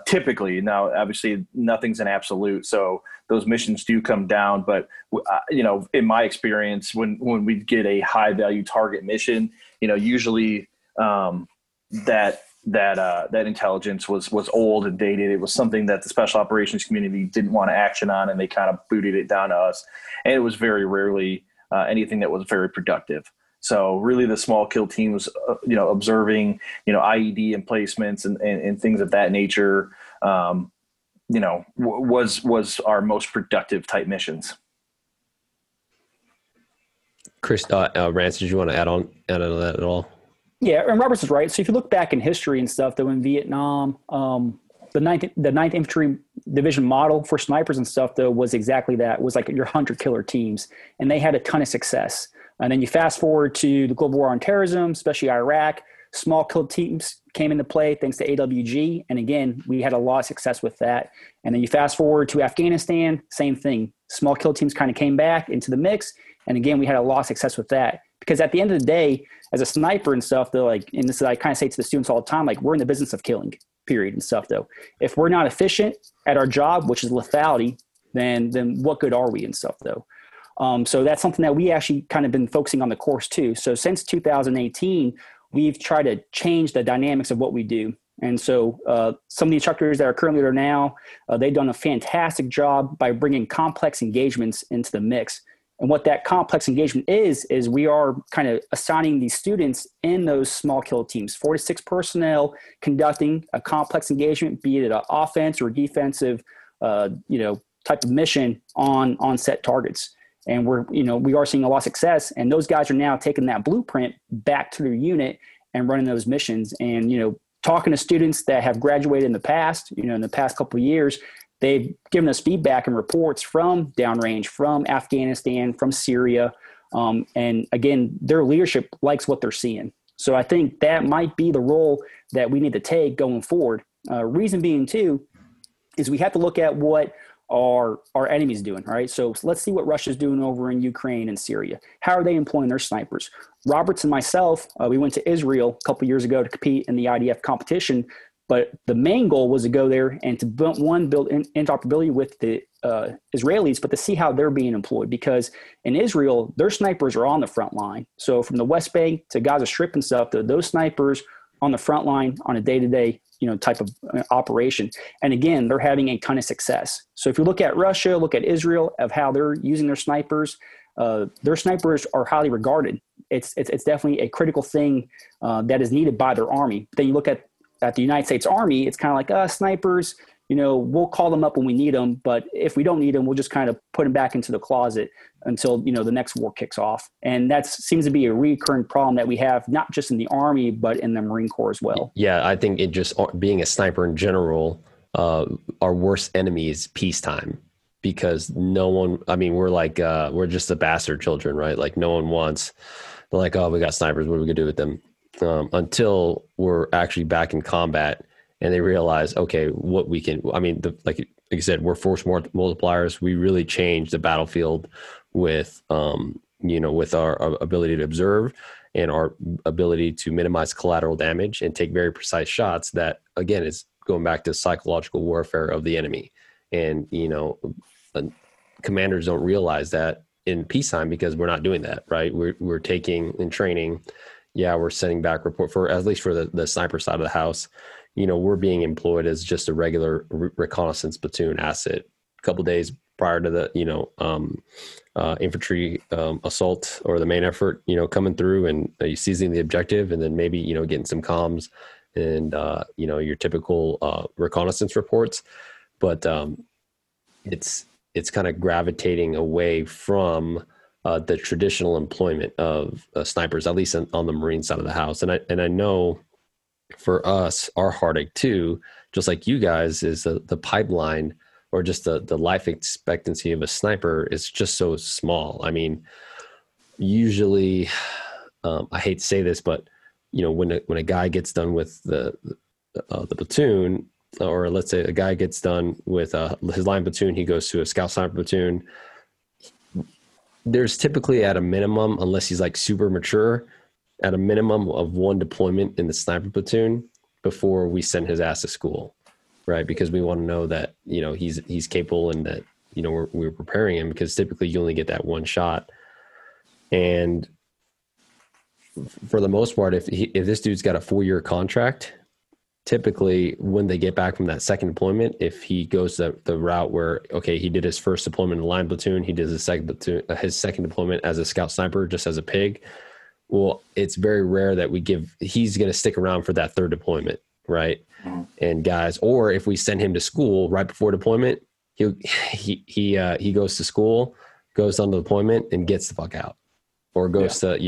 Typically, now obviously nothing's an absolute, so those missions do come down. But you know, in my experience, when we get a high value target mission, you know, usually that intelligence was old and dated. It was something that the special operations community didn't want to action on, and they kind of booted it down to us. And it was very rarely anything that was very productive. So really the small kill teams, you know, observing, you know, IED emplacements and things of that nature, you know, was our most productive type missions. Chris, Rance, did you want to add on to that at all? Yeah. And Roberts is right. So if you look back in history and stuff, though, in Vietnam, the 9th Infantry Division model for snipers and stuff, though, was exactly that. It was like your hunter killer teams, and they had a ton of success. And then you fast forward to the global war on terrorism, especially Iraq. Small kill teams came into play thanks to AWG. And again, we had a lot of success with that. And then you fast forward to Afghanistan, same thing. Small kill teams kind of came back into the mix. And again, we had a lot of success with that. Because at the end of the day, as a sniper and stuff, they're like, and this is, I kind of say to the students all the time, like, we're in the business of killing, period, and stuff, though. If we're not efficient at our job, which is lethality, then what good are we and stuff, though? So that's something that we actually kind of been focusing on the course, too. So since 2018, we've tried to change the dynamics of what we do. And so some of the instructors that are currently there now, they've done a fantastic job by bringing complex engagements into the mix. And what that complex engagement is we are kind of assigning these students in those small kill teams, 4 to 6 personnel conducting a complex engagement, be it an offense or defensive, type of mission on set targets. And we are seeing a lot of success. And those guys are now taking that blueprint back to their unit and running those missions. And, talking to students that have graduated in the past, in the past couple of years, they've given us feedback and reports from downrange, from Afghanistan, from Syria. And again, their leadership likes what they're seeing. So I think that might be the role that we need to take going forward. Reason being too, is we have to look at what our enemies doing, right? So let's see what Russia's doing over in Ukraine and Syria. How are they employing their snipers? Roberts and myself, we went to Israel a couple years ago to compete in the IDF competition. But the main goal was to go there and to build interoperability with the Israelis, but to see how they're being employed. Because in Israel, their snipers are on the front line. So from the West Bank to Gaza Strip and stuff, those snipers on the front line on a day-to-day, type of operation. And again, they're having a ton of success. So if you look at Russia, look at Israel, of how they're using their snipers are highly regarded. It's definitely a critical thing that is needed by their army. Then you look at the United States Army, it's kind of like, snipers, we'll call them up when we need them, but if we don't need them, we'll just kind of put them back into the closet until, the next war kicks off. And that seems to be a recurring problem that we have, not just in the Army, but in the Marine Corps as well. Yeah, I think being a sniper in general, our worst enemy is peacetime, because we're like, we're just the bastard children, right? Like no one wants, they're like, oh, we got snipers, what are we gonna do with them? Until we're actually back in combat and they realize, okay, what we can, like you said, we're force multipliers. We really change the battlefield with, with our ability to observe and our ability to minimize collateral damage and take very precise shots that, again, is going back to psychological warfare of the enemy. And, commanders don't realize that in peacetime because we're not doing that, right? We're taking and training. Yeah, we're sending back report for, at least for the sniper side of the house, we're being employed as just a regular reconnaissance platoon asset. A couple of days prior to the, infantry assault or the main effort, coming through and seizing the objective, and then maybe, getting some comms and, your typical reconnaissance reports. But it's kind of gravitating away from the traditional employment of snipers, at least on the Marine side of the house. And I know for us, our heartache too, just like you guys, is the pipeline or just the life expectancy of a sniper is just so small. I mean, usually, I hate to say this, but when a guy gets done with the platoon, or let's say a guy gets done with his line platoon, he goes to a scout sniper platoon. There's typically at a minimum, unless he's like super mature, at a minimum of one deployment in the sniper platoon before we send his ass to school, right? Because we want to know that, he's capable and that, we're preparing him, because typically you only get that one shot. And for the most part, if this dude's got a 4-year contract, typically when they get back from that second deployment, if he goes the route where, okay, he did his first deployment in the line platoon, he does his second deployment as a scout sniper, just as a pig. Well, it's very rare that he's going to stick around for that third deployment. Right. Mm-hmm. And guys, or if we send him to school right before deployment, he goes to school, goes on the deployment and gets the fuck out, or goes to,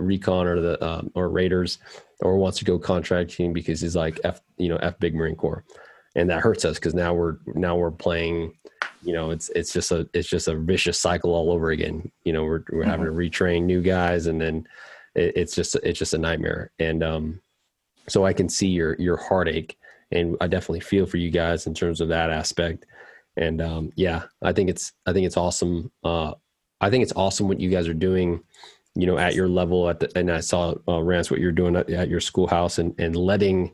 recon or the, or raiders, or wants to go contracting because he's like F Big Marine Corps. and that hurts us because now we're playing. You know, it's just a vicious cycle all over again. You know, we're having to retrain new guys, and then it's just a nightmare. And so I can see your heartache, and I definitely feel for you guys in terms of that aspect. And yeah, I think it's awesome. I think it's awesome what you guys are doing, you know, at your level and I saw Rance, what you're doing at your schoolhouse and letting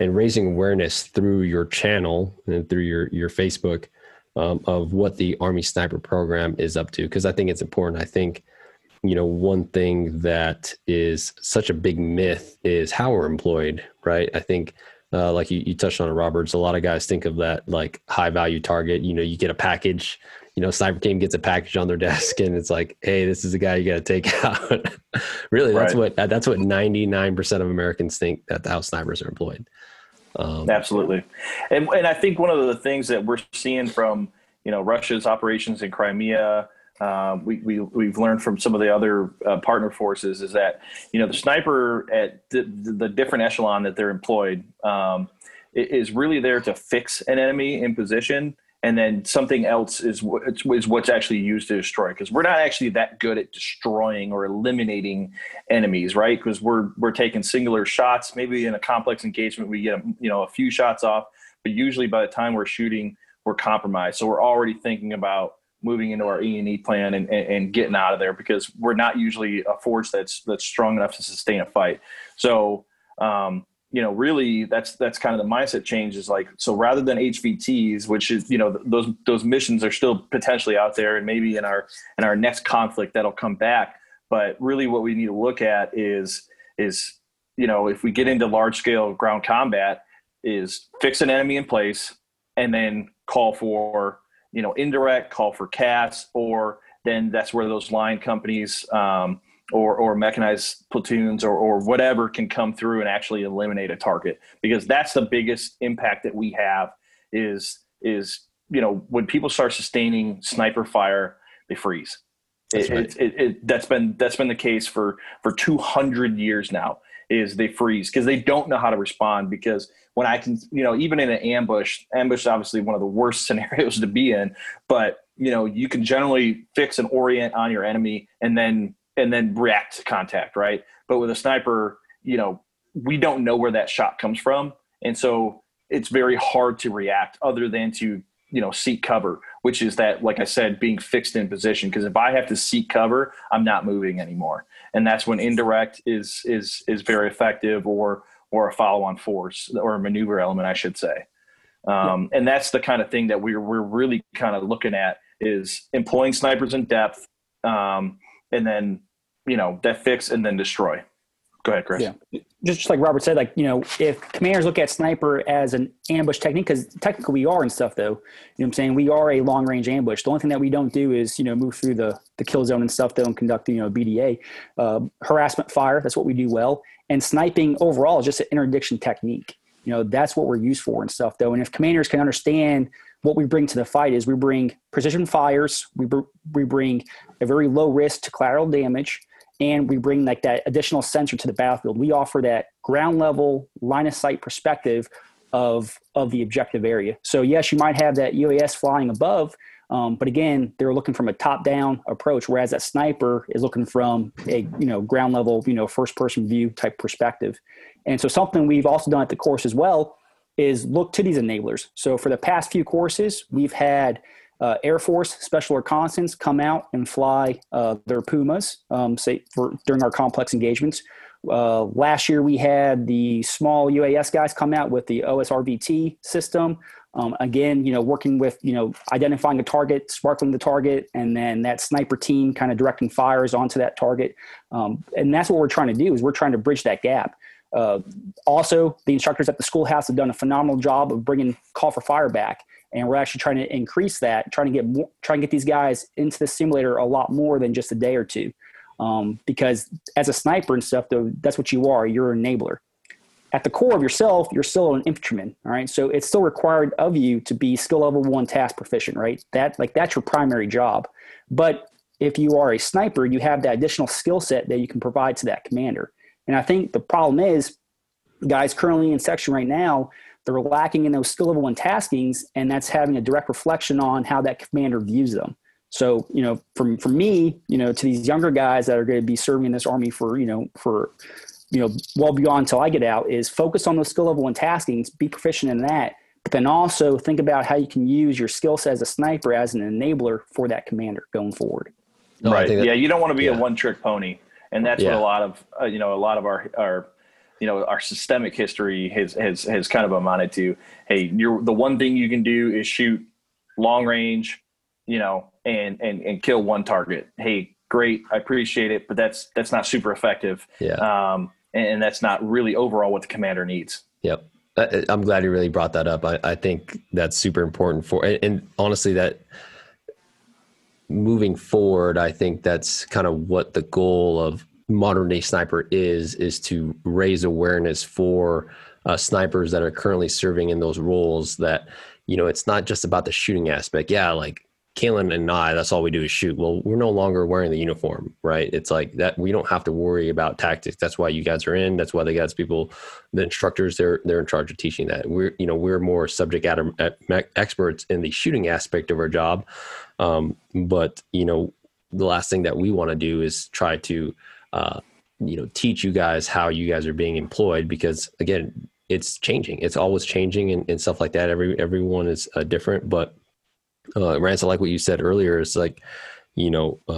and raising awareness through your channel and through your Facebook of what the Army Sniper program is up to. Cause I think it's important. I think, you know, one thing that is such a big myth is how we're employed, right? I think like you touched on it, Roberts, a lot of guys think of that like high value target. You know, you get a package, you know, sniper team gets a package on their desk and it's like, hey, this is the guy you got to take out. Really, right. That's what 99% of Americans think, that how snipers are employed. Absolutely. And I think one of the things that we're seeing from, you know, Russia's operations in Crimea, we've learned from some of the other partner forces is that, you know, the sniper at the different echelon that they're employed is really there to fix an enemy in position. And then something else is what's actually used to destroy, because we're not actually that good at destroying or eliminating enemies, right? Because we're taking singular shots. Maybe in a complex engagement, we get a few shots off, but usually by the time we're shooting, we're compromised. So we're already thinking about moving into our E&E plan and getting out of there, because we're not usually a force that's strong enough to sustain a fight. So, you know, really that's kind of the mindset change is like, so rather than HVTs, which is, you know, those missions are still potentially out there, and maybe in our next conflict that'll come back. But really what we need to look at is, you know, if we get into large scale ground combat, is fix an enemy in place and then call for, you know, indirect, call for CAS, or then that's where those line companies, or mechanized platoons or whatever can come through and actually eliminate a target, because that's the biggest impact that we have is, you know, when people start sustaining sniper fire, they freeze. That's been the case for 200 years now, is they freeze because they don't know how to respond. Because when I can, you know, even in an ambush is obviously one of the worst scenarios to be in, but you know, you can generally fix and orient on your enemy and then react to contact, right? But with a sniper, you know, we don't know where that shot comes from. And so it's very hard to react other than to, you know, seek cover, which is that, like I said, being fixed in position. Because if I have to seek cover, I'm not moving anymore. And that's when indirect is very effective, or a follow-on force, or a maneuver element, I should say. And that's the kind of thing that we're really kind of looking at, is employing snipers in depth, and then, you know, that fix and then destroy. Go ahead, Chris. Yeah. Just like Robert said, like, you know, if commanders look at sniper as an ambush technique, because technically we are and stuff, though, you know what I'm saying? We are a long range ambush. The only thing that we don't do is, you know, move through the kill zone and stuff, though, and conduct, you know, BDA. Harassment fire, that's what we do well. And sniping overall is just an interdiction technique. You know, that's what we're used for and stuff, though. And if commanders can understand what we bring to the fight, is we bring precision fires, we bring a very low risk to collateral damage, and we bring like that additional sensor to the battlefield. We offer that ground level line of sight perspective of the objective area. So yes, you might have that UAS flying above, but again, they're looking from a top down approach, whereas that sniper is looking from a, you know, ground level, you know, first person view type perspective. And so something we've also done at the course as well is look to these enablers. So for the past few courses, we've had Air Force Special Reconnaissance come out and fly their Pumas, during our complex engagements. Last year, we had the small UAS guys come out with the OSRVT system. Again, you know, working with, you know, identifying a target, sparkling the target, and then that sniper team kind of directing fires onto that target. And that's what we're trying to do, is we're trying to bridge that gap. Also, the instructors at the schoolhouse have done a phenomenal job of bringing call for fire back, and we're actually trying to increase that, trying to get these guys into the simulator a lot more than just a day or two, because as a sniper and stuff, though, that's what you are. You're an enabler. At the core of yourself, you're still an infantryman. All right, so it's still required of you to be skill level 1 task proficient, right? That's your primary job. But if you are a sniper, you have that additional skill set that you can provide to that commander. And I think the problem is, guys currently in section right now, They were lacking in those skill level one taskings, and that's having a direct reflection on how that commander views them. So, you know, from me, you know, to these younger guys that are going to be serving in this Army for well beyond until I get out, is focus on those skill level one taskings, be proficient in that, but then also think about how you can use your skill set as a sniper as an enabler for that commander going forward. No, right. Yeah. You don't want to be a one trick pony. And that's what a lot of, our systemic history has kind of amounted to. Hey, the one thing you can do is shoot long range, and kill one target. Hey, great. I appreciate it. But that's not super effective. Yeah. And that's not really overall what the commander needs. Yep. I'm glad you really brought that up. I think that's super important and honestly, that moving forward, I think that's kind of what the goal of Modern Day Sniper is to raise awareness for snipers that are currently serving in those roles that, it's not just about the shooting aspect. Yeah. Like Kalen and I, that's all we do is shoot. Well, we're no longer wearing the uniform, right? It's like that. We don't have to worry about tactics. That's why you guys are in. That's why they got people, the instructors, they're in charge of teaching that. We're more subject experts in the shooting aspect of our job. But the last thing that we want to do is try to, teach you guys how you guys are being employed, because again, it's changing. It's always changing and stuff like that. Everyone is different, but Rance, I like what you said earlier. It's like,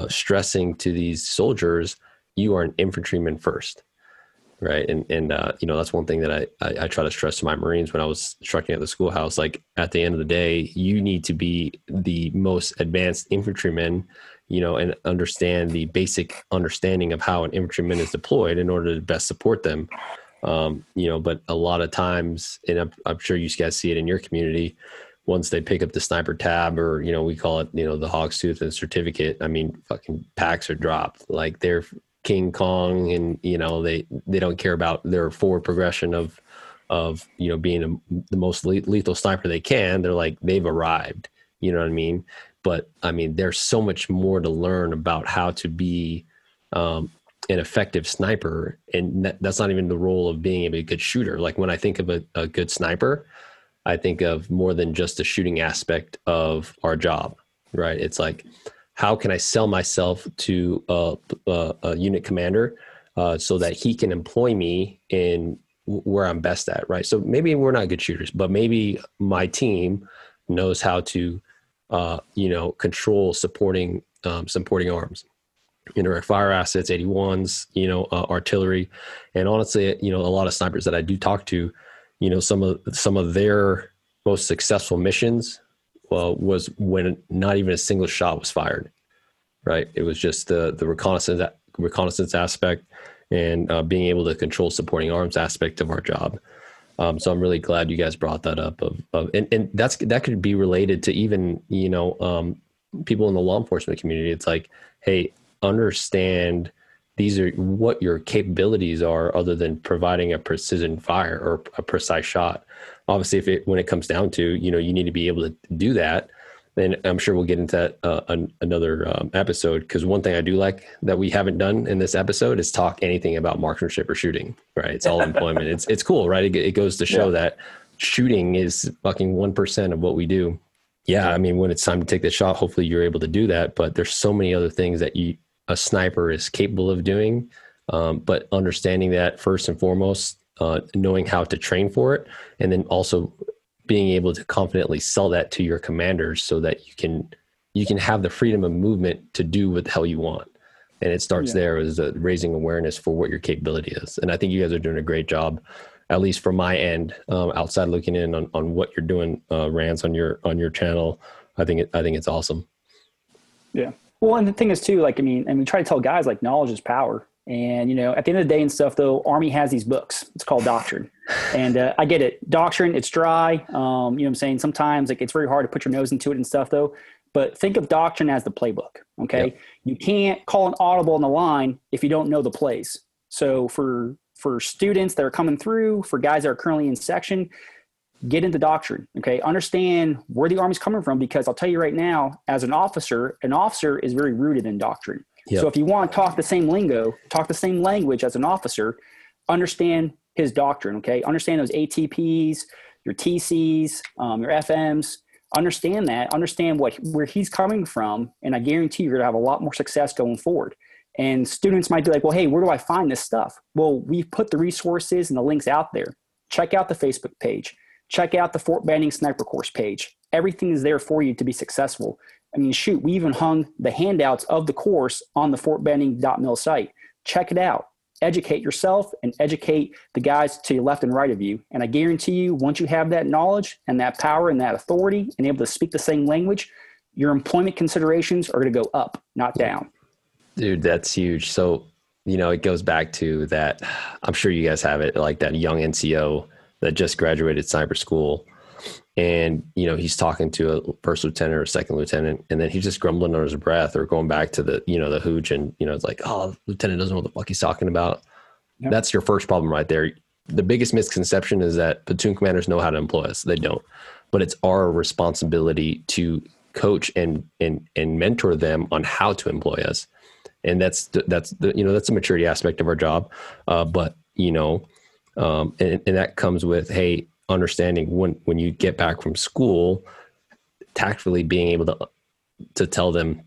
stressing to these soldiers, you are an infantryman first, right? And that's one thing that I try to stress to my Marines when I was instructing at the schoolhouse. Like, at the end of the day, you need to be the most advanced infantryman, and understand the basic understanding of how an infantryman is deployed in order to best support them. But a lot of times, and I'm sure you guys see it in your community, once they pick up the sniper tab or, we call it, the hog's tooth and certificate, I mean, fucking packs are dropped. Like, they're King Kong and, they don't care about their forward progression of being the most lethal sniper they can. They're like, they've arrived, you know what I mean? But I mean, there's so much more to learn about how to be an effective sniper. And that's not even the role of being a good shooter. Like, when I think of a good sniper, I think of more than just the shooting aspect of our job, right? It's like, how can I sell myself to a unit commander so that he can employ me in where I'm best at, right? So maybe we're not good shooters, but maybe my team knows how to, control supporting arms, indirect fire assets, 81s, artillery. And honestly, a lot of snipers that I do talk to, some of their most successful missions was when not even a single shot was fired, right? It was just the reconnaissance aspect and being able to control supporting arms aspect of our job. So I'm really glad you guys brought that up. And that could be related to even, people in the law enforcement community. It's like, hey, understand these are what your capabilities are other than providing a precision fire or a precise shot. Obviously, when it comes down to, you need to be able to do that. And I'm sure we'll get into that another episode, because one thing I do like that we haven't done in this episode is talk anything about marksmanship or shooting, right? It's all employment. It's cool, right? It goes to show that shooting is fucking 1% of what we do. Yeah, I mean, when it's time to take the shot, hopefully you're able to do that. But there's so many other things that a sniper is capable of doing, but understanding that first and foremost, knowing how to train for it, and then also being able to confidently sell that to your commanders so that you can have the freedom of movement to do what the hell you want. And it starts there as raising awareness for what your capability is. And I think you guys are doing a great job, at least from my end, outside looking in on what you're doing, Rance, on your channel. I think it's awesome. Yeah. Well, and the thing is too, like, I mean, and we try to tell guys, like, knowledge is power. And, at the end of the day and stuff though, Army has these books, it's called doctrine. And I get it. Doctrine, it's dry. You know what I'm saying? Sometimes, like, it's very hard to put your nose into it and stuff though, but think of doctrine as the playbook. Okay. Yep. You can't call an audible on the line if you don't know the plays. So for students that are coming through, for guys that are currently in section, get into doctrine. Okay. Understand where the Army's coming from, because I'll tell you right now, as an officer is very rooted in doctrine. Yep. So if you want to talk the same lingo, talk the same language as an officer, understand his doctrine. Okay. Understand those ATPs, your TCs, your FMs. Understand that, understand where he's coming from, and I guarantee you're gonna have a lot more success going forward. And students might be like, well, hey, where do I find this stuff? Well, we've put the resources and the links out there. Check out the Facebook page. Check out the Fort Benning Sniper Course page. Everything is there for you to be successful. I mean, shoot, we even hung the handouts of the course on the fortbenning.mil site. Check it out. Educate yourself and educate the guys to your left and right of you. And I guarantee you, once you have that knowledge and that power and that authority and able to speak the same language, your employment considerations are going to go up, not down. Dude, that's huge. So, you know, it goes back to that. I'm sure you guys have it, like that young NCO that just graduated sniper school. And, you know, he's talking to a first lieutenant or second lieutenant, and then he's just grumbling under his breath or going back to the, you know, the hooch, and, you know, it's like, oh, the lieutenant doesn't know what the fuck he's talking about. Yep. That's your first problem right there. The biggest misconception is that platoon commanders know how to employ us. They don't, but it's our responsibility to coach and mentor them on how to employ us. And that's the maturity aspect of our job. But, you know, and that comes with, hey, understanding when you get back from school, tactfully being able to tell them,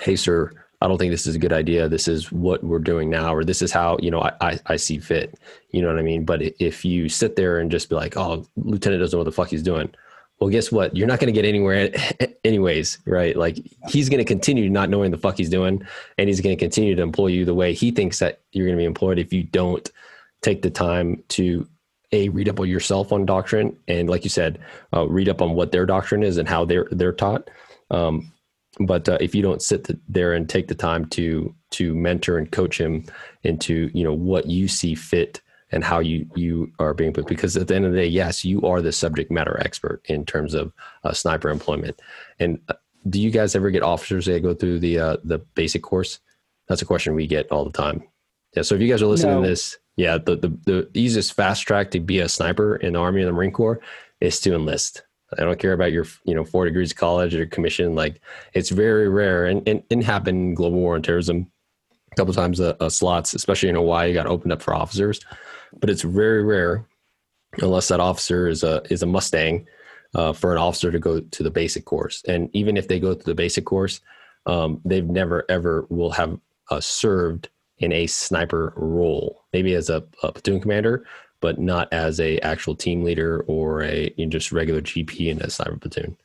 hey, sir, I don't think this is a good idea. This is what we're doing now, or this is how, you know, I see fit. You know what I mean? But if you sit there and just be like, oh, lieutenant doesn't know what the fuck he's doing. Well, guess what? You're not going to get anywhere anyways, right? Like, he's going to continue not knowing the fuck he's doing, and he's going to continue to employ you the way he thinks that you're going to be employed if you don't take the time to read up on yourself on doctrine. And like you said, read up on what their doctrine is and how they're taught. But if you don't sit there and take the time to mentor and coach him into, you know, what you see fit and how you are being put, because at the end of the day, yes, you are the subject matter expert in terms of sniper employment. And do you guys ever get officers that go through the basic course? That's a question we get all the time. Yeah. So if you guys are listening to this, yeah, the easiest fast track to be a sniper in the Army and the Marine Corps is to enlist. I don't care about your, you know, 4 degrees of college or commission. Like, it's very rare, and happened in global war and terrorism a couple of times. Slots, especially in Hawaii, got opened up for officers, but it's very rare, unless that officer is a Mustang, for an officer to go to the basic course. And even if they go to the basic course, they've never ever will have served in a sniper role, maybe as a platoon commander, but not as a actual team leader or a, you know, just regular GP in a sniper platoon.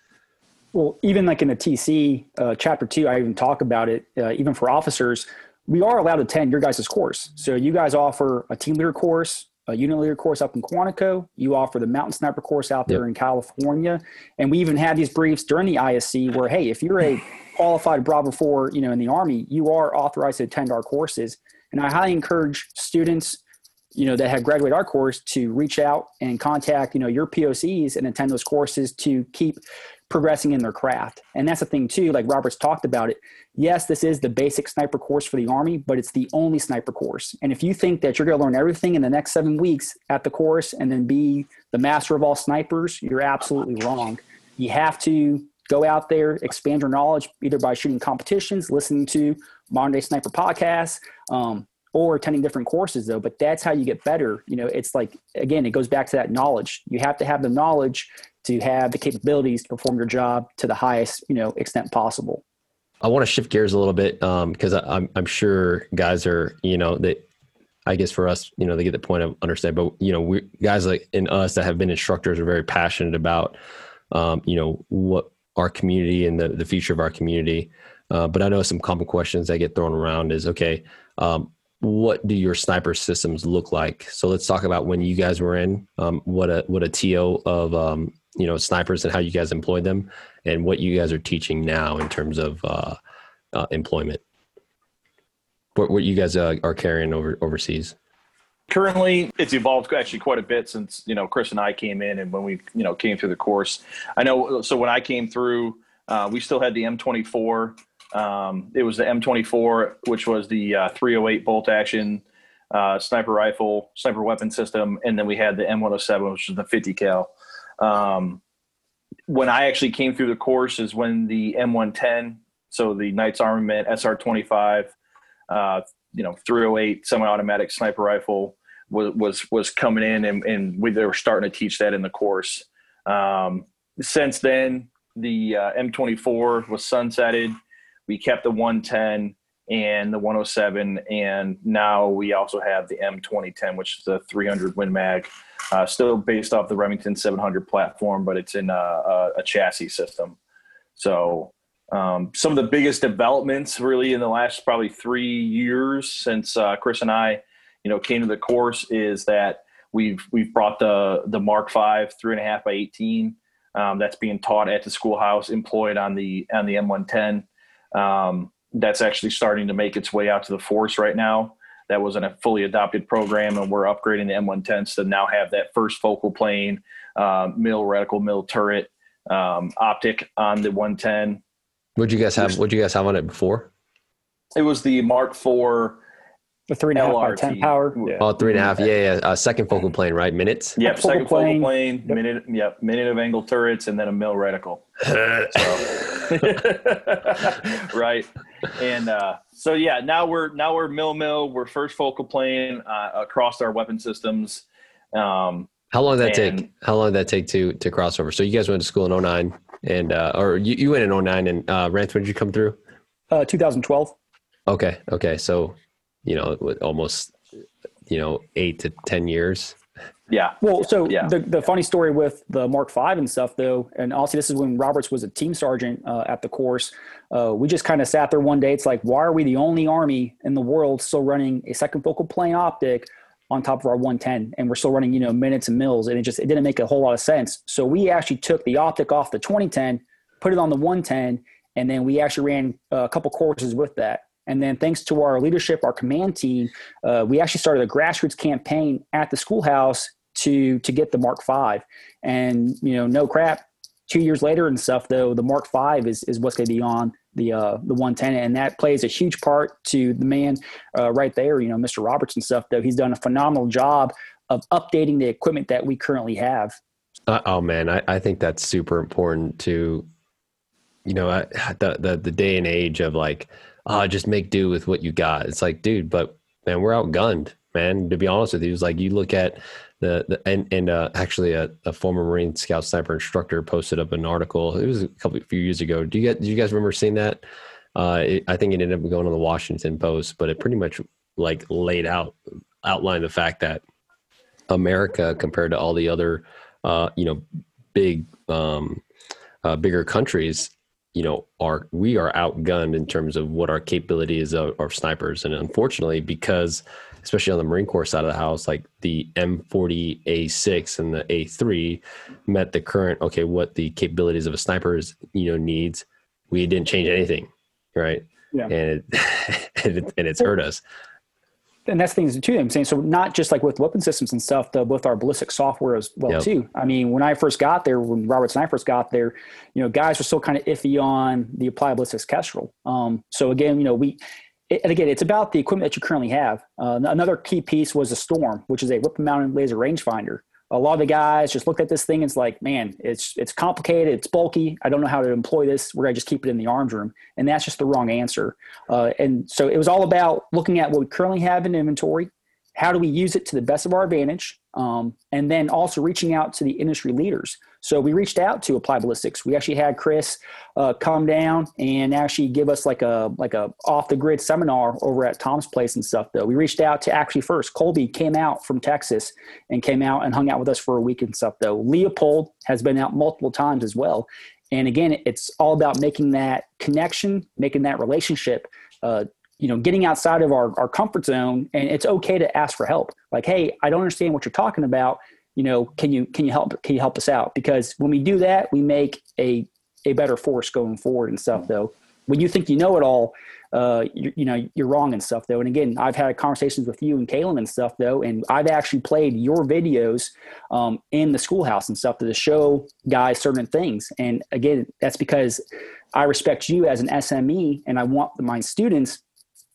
Well, even like in the TC chapter 2, I even talk about it, even for officers, we are allowed to attend your guys' course. So you guys offer a team leader course, a unit leader course up in Quantico. You offer the mountain sniper course out there in California. And we even had these briefs during the ISC where, hey, if you're a qualified Bravo 4, you know, in the Army, you are authorized to attend our courses. And I highly encourage students, you know, that have graduated our course to reach out and contact, you know, your POCs and attend those courses to keep progressing in their craft. And that's the thing too, like Robert's talked about it. Yes, this is the basic sniper course for the Army, but it's the only sniper course. And if you think that you're going to learn everything in the next 7 weeks at the course and then be the master of all snipers, you're absolutely wrong. You have to go out there, expand your knowledge, either by shooting competitions, listening to Modern Day Sniper podcasts, or attending different courses though. But that's how you get better. You know, it's like, again, it goes back to that knowledge. You have to have the knowledge to have the capabilities to perform your job to the highest, you know, extent possible. I want to shift gears a little bit, because I'm sure guys are, you know, that I guess for us, you know, they get the point of understand, but, you know, we guys like in us that have been instructors are very passionate about, you know, what our community and the future of our community. But I know some common questions that get thrown around is, okay, what do your sniper systems look like? So let's talk about when you guys were in, what a TO of, you know, snipers and how you guys employed them and what you guys are teaching now in terms of employment. What you guys are carrying overseas. Currently, it's evolved actually quite a bit since, you know, Chris and I came in and when we, you know, came through the course. I know, so when I came through, we still had the M24. It was the M24, which was the 308 bolt action sniper rifle, sniper weapon system. And then we had the M107, which is the 50 cal. When I actually came through the course is when the M110, so the Knights Armament, SR25, you know, 308 semi-automatic sniper rifle was coming in, and they were starting to teach that in the course. Since then, the M24 was sunsetted. We kept the 110 and the 107, and now we also have the M2010, which is a 300 Win Mag, still based off the Remington 700 platform, but it's in a chassis system. So some of the biggest developments really in the last probably 3 years since Chris and I, came to the course is that we've brought the Mark 5 3.5 by 18. That's being taught at the schoolhouse, employed on the M110. That's actually starting to make its way out to the force right now. That wasn't a fully adopted program, and we're upgrading the M110s to now have that first focal plane, mill reticle, mill turret, optic on the 110. What'd you guys have on it before? It was the Mark 4. The 3.5 by 10 power. Yeah. Oh, 3.5. Yeah. Second focal plane, right? Minutes. Yep. Second focal plane. Yep. Minute. Yep. Minute of angle turrets, and then a mill reticle. Right. And so yeah, now we're mill. We're first focal plane across our weapon systems. How long did that take? How long did that take to cross over? So you guys went to school in 09, and or you went in 09, and Rance, when did you come through? 2012. Okay. Okay. So. Almost, 8 to 10 years. Yeah. Well, so yeah. The funny story with the Mark 5 and stuff, though, and honestly, this is when Roberts was a team sergeant at the course. We just kind of sat there one day. It's like, why are we the only Army in the world still running a second focal plane optic on top of our 110? And we're still running, minutes and mills. And it didn't make a whole lot of sense. So we actually took the optic off the 2010, put it on the 110, and then we actually ran a couple courses with that. And then thanks to our leadership, our command team, we actually started a grassroots campaign at the schoolhouse to get the Mark 5. And, no crap, 2 years later and stuff, though, the Mark 5 is what's going to be on the 110. And that plays a huge part to the man right there, Mr. Roberts and stuff, though. He's done a phenomenal job of updating the equipment that we currently have. Oh, man, I think that's super important to, the day and age of like, just make do with what you got. It's like, dude, but man, we're outgunned, man. To be honest with you, it's like you look at actually a former Marine Scout Sniper instructor posted up an article. It was a few years ago. Do you guys remember seeing that? I think it ended up going on the Washington Post, but it pretty much like outlined the fact that America compared to all the other, bigger countries, we are outgunned in terms of what our capability is of snipers. And unfortunately, because especially on the Marine Corps side of the house, like the M40A6 and the A3 met the current, what the capabilities of a sniper is, needs, we didn't change anything. Right. Yeah. And it's hurt us. And that's things too, I'm saying. So not just like with weapon systems and stuff, though, with our ballistic software as well, yep. Too. I mean, when Roberts and I first got there, guys were still kind of iffy on the Applied Ballistics Kestrel. So again, it's about the equipment that you currently have. Another key piece was the Storm, which is a weapon-mounted laser rangefinder. A lot of the guys just looked at this thing. And it's like, man, it's complicated. It's bulky. I don't know how to employ this. We're going to just keep it in the arms room. And that's just the wrong answer. And so it was all about looking at what we currently have in inventory. How do we use it to the best of our advantage? And then also reaching out to the industry leaders. So we reached out to Applied Ballistics. We actually had Chris come down and actually give us like a off the grid seminar over at Tom's place and stuff. Though we reached out to actually first Colby came out from Texas and came out and hung out with us for a week and stuff. Though Leopold has been out multiple times as well. And again, it's all about making that connection, making that relationship. Getting outside of our comfort zone, and it's okay to ask for help. Like, hey, I don't understand what you're talking about. Can you help us out? Because when we do that, we make a better force going forward and stuff, though. When you think you know it all, you're wrong and stuff, though. And again, I've had conversations with you and Kalen and stuff, though, and I've actually played your videos in the schoolhouse and stuff to show guys certain things. And again, that's because I respect you as an SME, and I want my students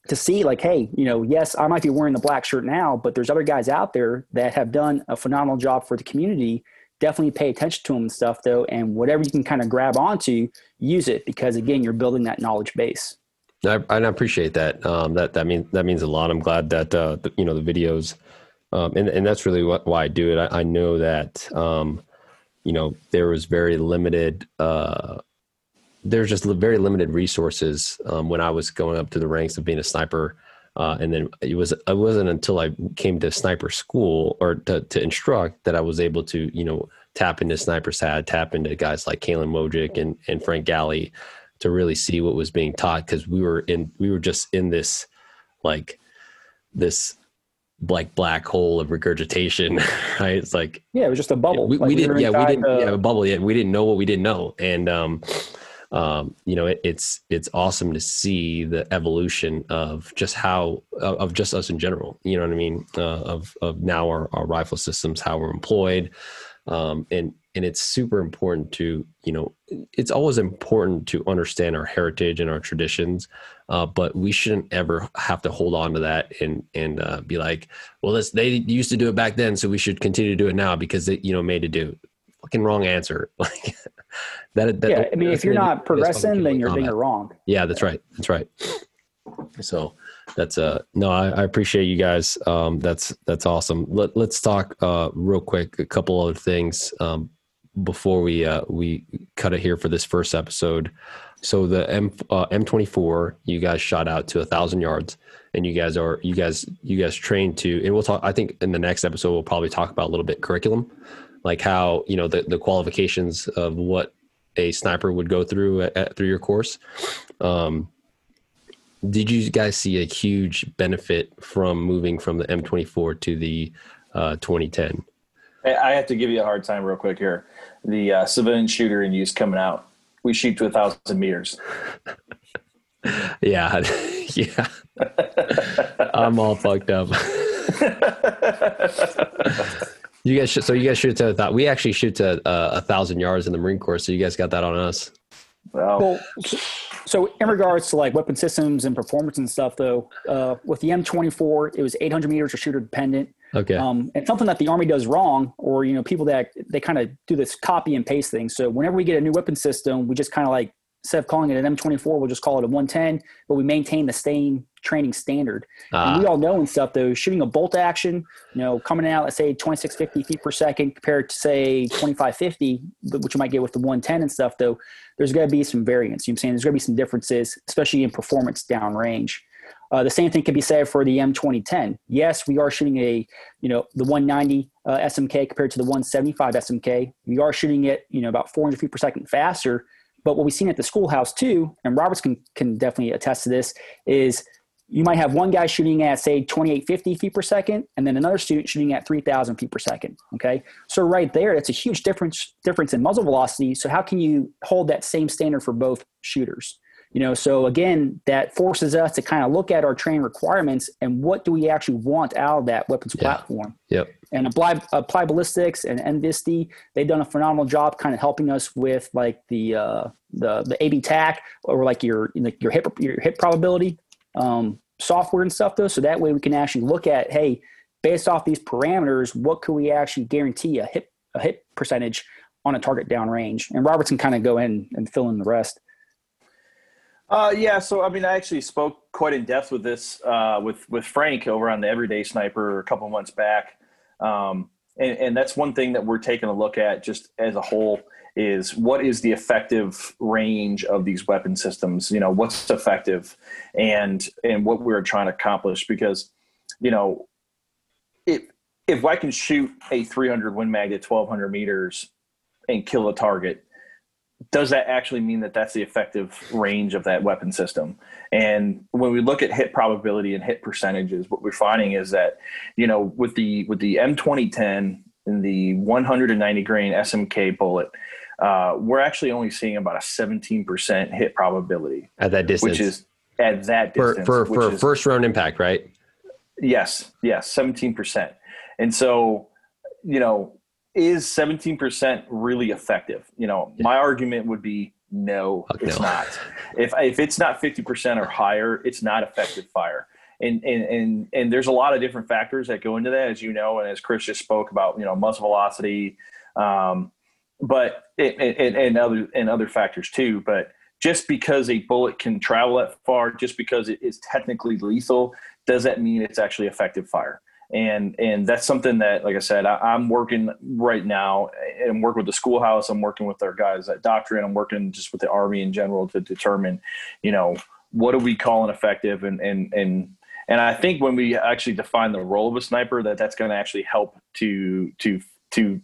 to see like, hey, yes, I might be wearing the black shirt now, but there's other guys out there that have done a phenomenal job for the community. Definitely pay attention to them and stuff, though. And whatever you can kind of grab onto, use it, because again, you're building that knowledge base. I appreciate that. That means a lot. I'm glad that the videos And that's really why I do it. I know that, you know, there was very limited, there's just very limited resources when I was going up to the ranks of being a sniper. And then it wasn't until I came to sniper school or to instruct that I was able to, you know, tap into sniper SAD, tap into guys like Kalen Wojcik and Frank Galley to really see what was being taught. Cause we were just in this black hole of regurgitation, right? It's like, yeah, it was just a bubble. We didn't have a bubble yet. We didn't know what we didn't know. And, you know, it's awesome to see the evolution of just how, of just us in general, you know what I mean? Of now our rifle systems, how we're employed. And it's super important to, you know, it's always important to understand our heritage and our traditions, but we shouldn't ever have to hold on to that and be like, well, they used to do it back then, so we should continue to do it now because they, you know, made to do. Fucking wrong answer. Like that. Yeah, I mean, if you're not progressing, then you're wrong. Yeah, that's right. That's right. So that's I appreciate you guys. That's awesome. Let's talk real quick a couple other things before we cut it here for this first episode. So the M24, you guys shot out to 1,000 yards, and you guys trained to, and we'll talk, I think in the next episode, we'll probably talk about a little bit curriculum, like how, you know, the qualifications of what a sniper would go through through your course. Did you guys see a huge benefit from moving from the M24 to the 2010? I have to give you a hard time real quick here. The civilian shooter in use coming out, we shoot to 1,000 meters. Yeah. Yeah. I'm all fucked up. You guys, so you guys shoot to that. We actually shoot to 1,000 yards in the Marine Corps. So you guys got that on us. Wow. Well, so in regards to like weapon systems and performance and stuff, though, with the M24, it was 800 meters or shooter dependent. Okay. And something that the Army does wrong, or, you know, people that they kind of do this copy and paste thing. So whenever we get a new weapon system, we just kind of like, instead of calling it an M24, we'll just call it a 110, but we maintain the same training standard. And we all know and stuff, though, shooting a bolt action, you know, coming out, let's say 2650 feet per second compared to, say, 2550, which you might get with the 110 and stuff, though, there's going to be some variance. You know what I'm saying? There's going to be some differences, especially in performance downrange. The same thing could be said for the M2010. Yes, we are shooting the 190 SMK compared to the 175 SMK. We are shooting it, you know, about 400 feet per second faster. But what we've seen at the schoolhouse too, and Roberts can definitely attest to this, is you might have one guy shooting at, say, 2850 feet per second, and then another student shooting at 3000 feet per second. Okay. So right there, that's a huge difference in muzzle velocity. So how can you hold that same standard for both shooters? You know, so again, that forces us to kind of look at our training requirements and what do we actually want out of that weapons platform. Yep. And Applied Ballistics and NVST, they've done a phenomenal job kind of helping us with like the AB TAC or like your hit probability software and stuff, though. So that way we can actually look at, hey, based off these parameters, what could we actually guarantee a hit percentage on a target downrange? And Roberts can kind of go in and fill in the rest. Yeah. So, I mean, I actually spoke quite in depth with this, with Frank over on the Everyday Sniper a couple months back. And that's one thing that we're taking a look at just as a whole is what is the effective range of these weapon systems, you know, what's effective and what we're trying to accomplish, because, you know, if I can shoot a 300 Win Mag at 1,200 meters and kill a target, does that actually mean that that's the effective range of that weapon system? And when we look at hit probability and hit percentages, what we're finding is that, you know, with the M2010 and the 190 grain SMK bullet, we're actually only seeing about a 17% hit probability at that distance, which is at that distance for first round impact, right? Yes. 17%. And so, you know, is 17% really effective? You know, my argument would be no, it's not. If it's not 50% or higher, it's not effective fire. And there's a lot of different factors that go into that, as you know, and as Chris just spoke about, you know, muzzle velocity, but other factors too. But just because a bullet can travel that far, just because it is technically lethal, does that mean it's actually effective fire? And that's something that, like I said, I'm working right now and work with the schoolhouse. I'm working with our guys at Doctrine. I'm working just with the Army in general to determine, you know, what do we call an effective? And I think when we actually define the role of a sniper, that's going to actually help to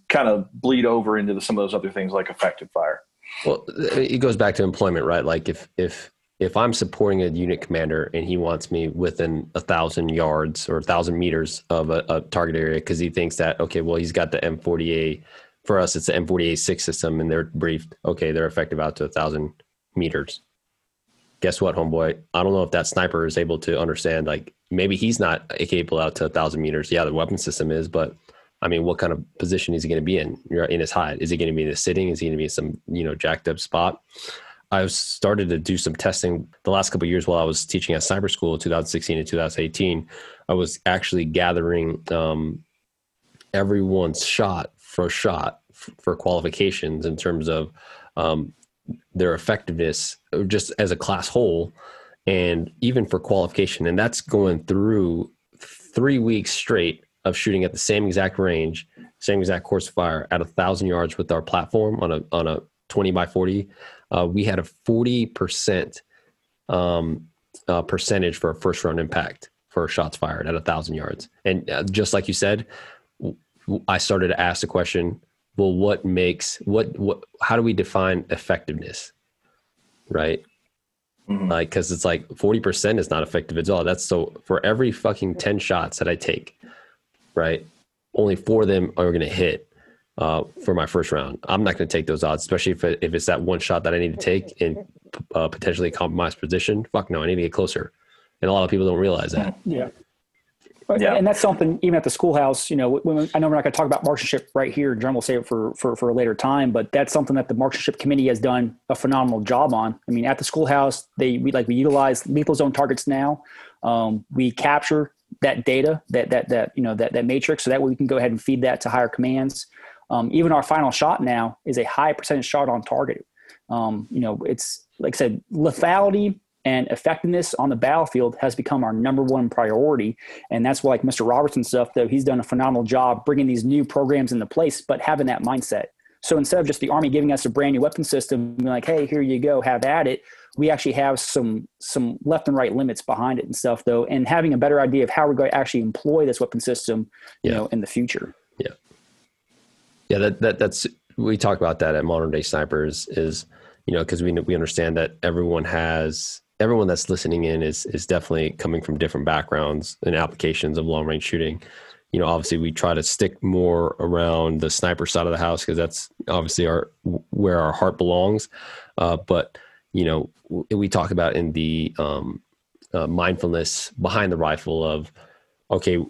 kind of bleed over into some of those other things like effective fire. Well, it goes back to employment, right? Like if I'm supporting a unit commander and he wants me within 1,000 yards or 1,000 meters of a target area, because he thinks that, okay, well, he's got the M40A. For us, it's the M40A6 system, and they're briefed. Okay, they're effective out to 1,000 meters. Guess what, homeboy? I don't know if that sniper is able to understand. Like, maybe he's not capable out to 1,000 meters. Yeah, the weapon system is, but I mean, what kind of position is he going to be in? You're in his hide. Is he going to be in the sitting? Is he going to be in some, you know, jacked up spot? I've started to do some testing the last couple of years while I was teaching at cyber school in 2016 and 2018. I was actually gathering everyone's shot for qualifications in terms of their effectiveness just as a class whole, and even for qualification. And that's going through 3 weeks straight of shooting at the same exact range, same exact course of fire at 1,000 yards with our platform on a 20 by 40. We had a 40% percentage for a first round impact for shots fired at 1,000 yards. And just like you said, I started to ask the question, well, how do we define effectiveness? Right. Mm-hmm. Like, cause it's like 40% is not effective at all. That's so for every fucking 10 shots that I take, right, only 4 of them are going to hit for my first round. I'm not going to take those odds, especially if it's that one shot that I need to take and potentially compromise position. Fuck no, I need to get closer. And a lot of people don't realize that. Yeah. Yeah. And that's something even at the schoolhouse, you know, I know we're not going to talk about marksmanship right here in general, we'll save it for a later time, but that's something that the marksmanship committee has done a phenomenal job on. I mean, at the schoolhouse, we utilize lethal zone targets now. We capture that data, that matrix, so that way we can go ahead and feed that to higher commands. Even our final shot now is a high percentage shot on target. You know, it's like I said, lethality and effectiveness on the battlefield has become our number one priority. And that's why, like Mr. Robertson stuff, though, he's done a phenomenal job bringing these new programs into place, but having that mindset. So instead of just the Army giving us a brand new weapon system, being like, hey, here you go, have at it, we actually have some left and right limits behind it and stuff, though, and having a better idea of how we're going to actually employ this weapon system, you know, in the future. Yeah. Yeah. That's, we talk about that at Modern Day Snipers is, you know, cause we understand that everyone that's listening in is definitely coming from different backgrounds and applications of long range shooting. You know, obviously we try to stick more around the sniper side of the house, cause that's obviously where our heart belongs. But you know, we talk about in the mindfulness behind the rifle of, okay,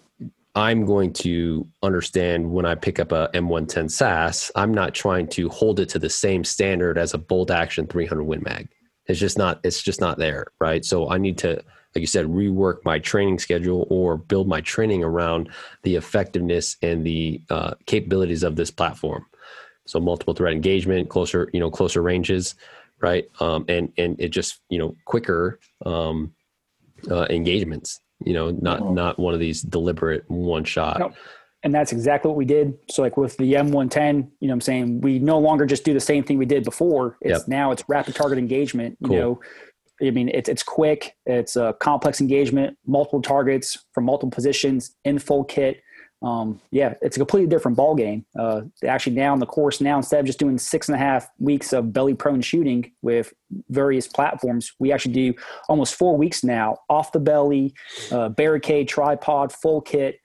I'm going to understand when I pick up a M110 SAS, I'm not trying to hold it to the same standard as a bolt action 300 Win Mag. It's just not there, right? So I need to, like you said, rework my training schedule or build my training around the effectiveness and the capabilities of this platform. So multiple threat engagement, closer ranges, right? And it just, you know, quicker engagements, you know, not one of these deliberate one shot. Nope. And that's exactly what we did. So like with the M110, you know what I'm saying? We no longer just do the same thing we did before. It's now it's rapid target engagement, you know, I mean, it's quick, it's a complex engagement, multiple targets from multiple positions in full kit. Yeah, it's a completely different ball game. Actually now in the course now, instead of just doing 6.5 weeks of belly prone shooting with various platforms, we actually do almost 4 weeks now off the belly, barricade, tripod, full kit.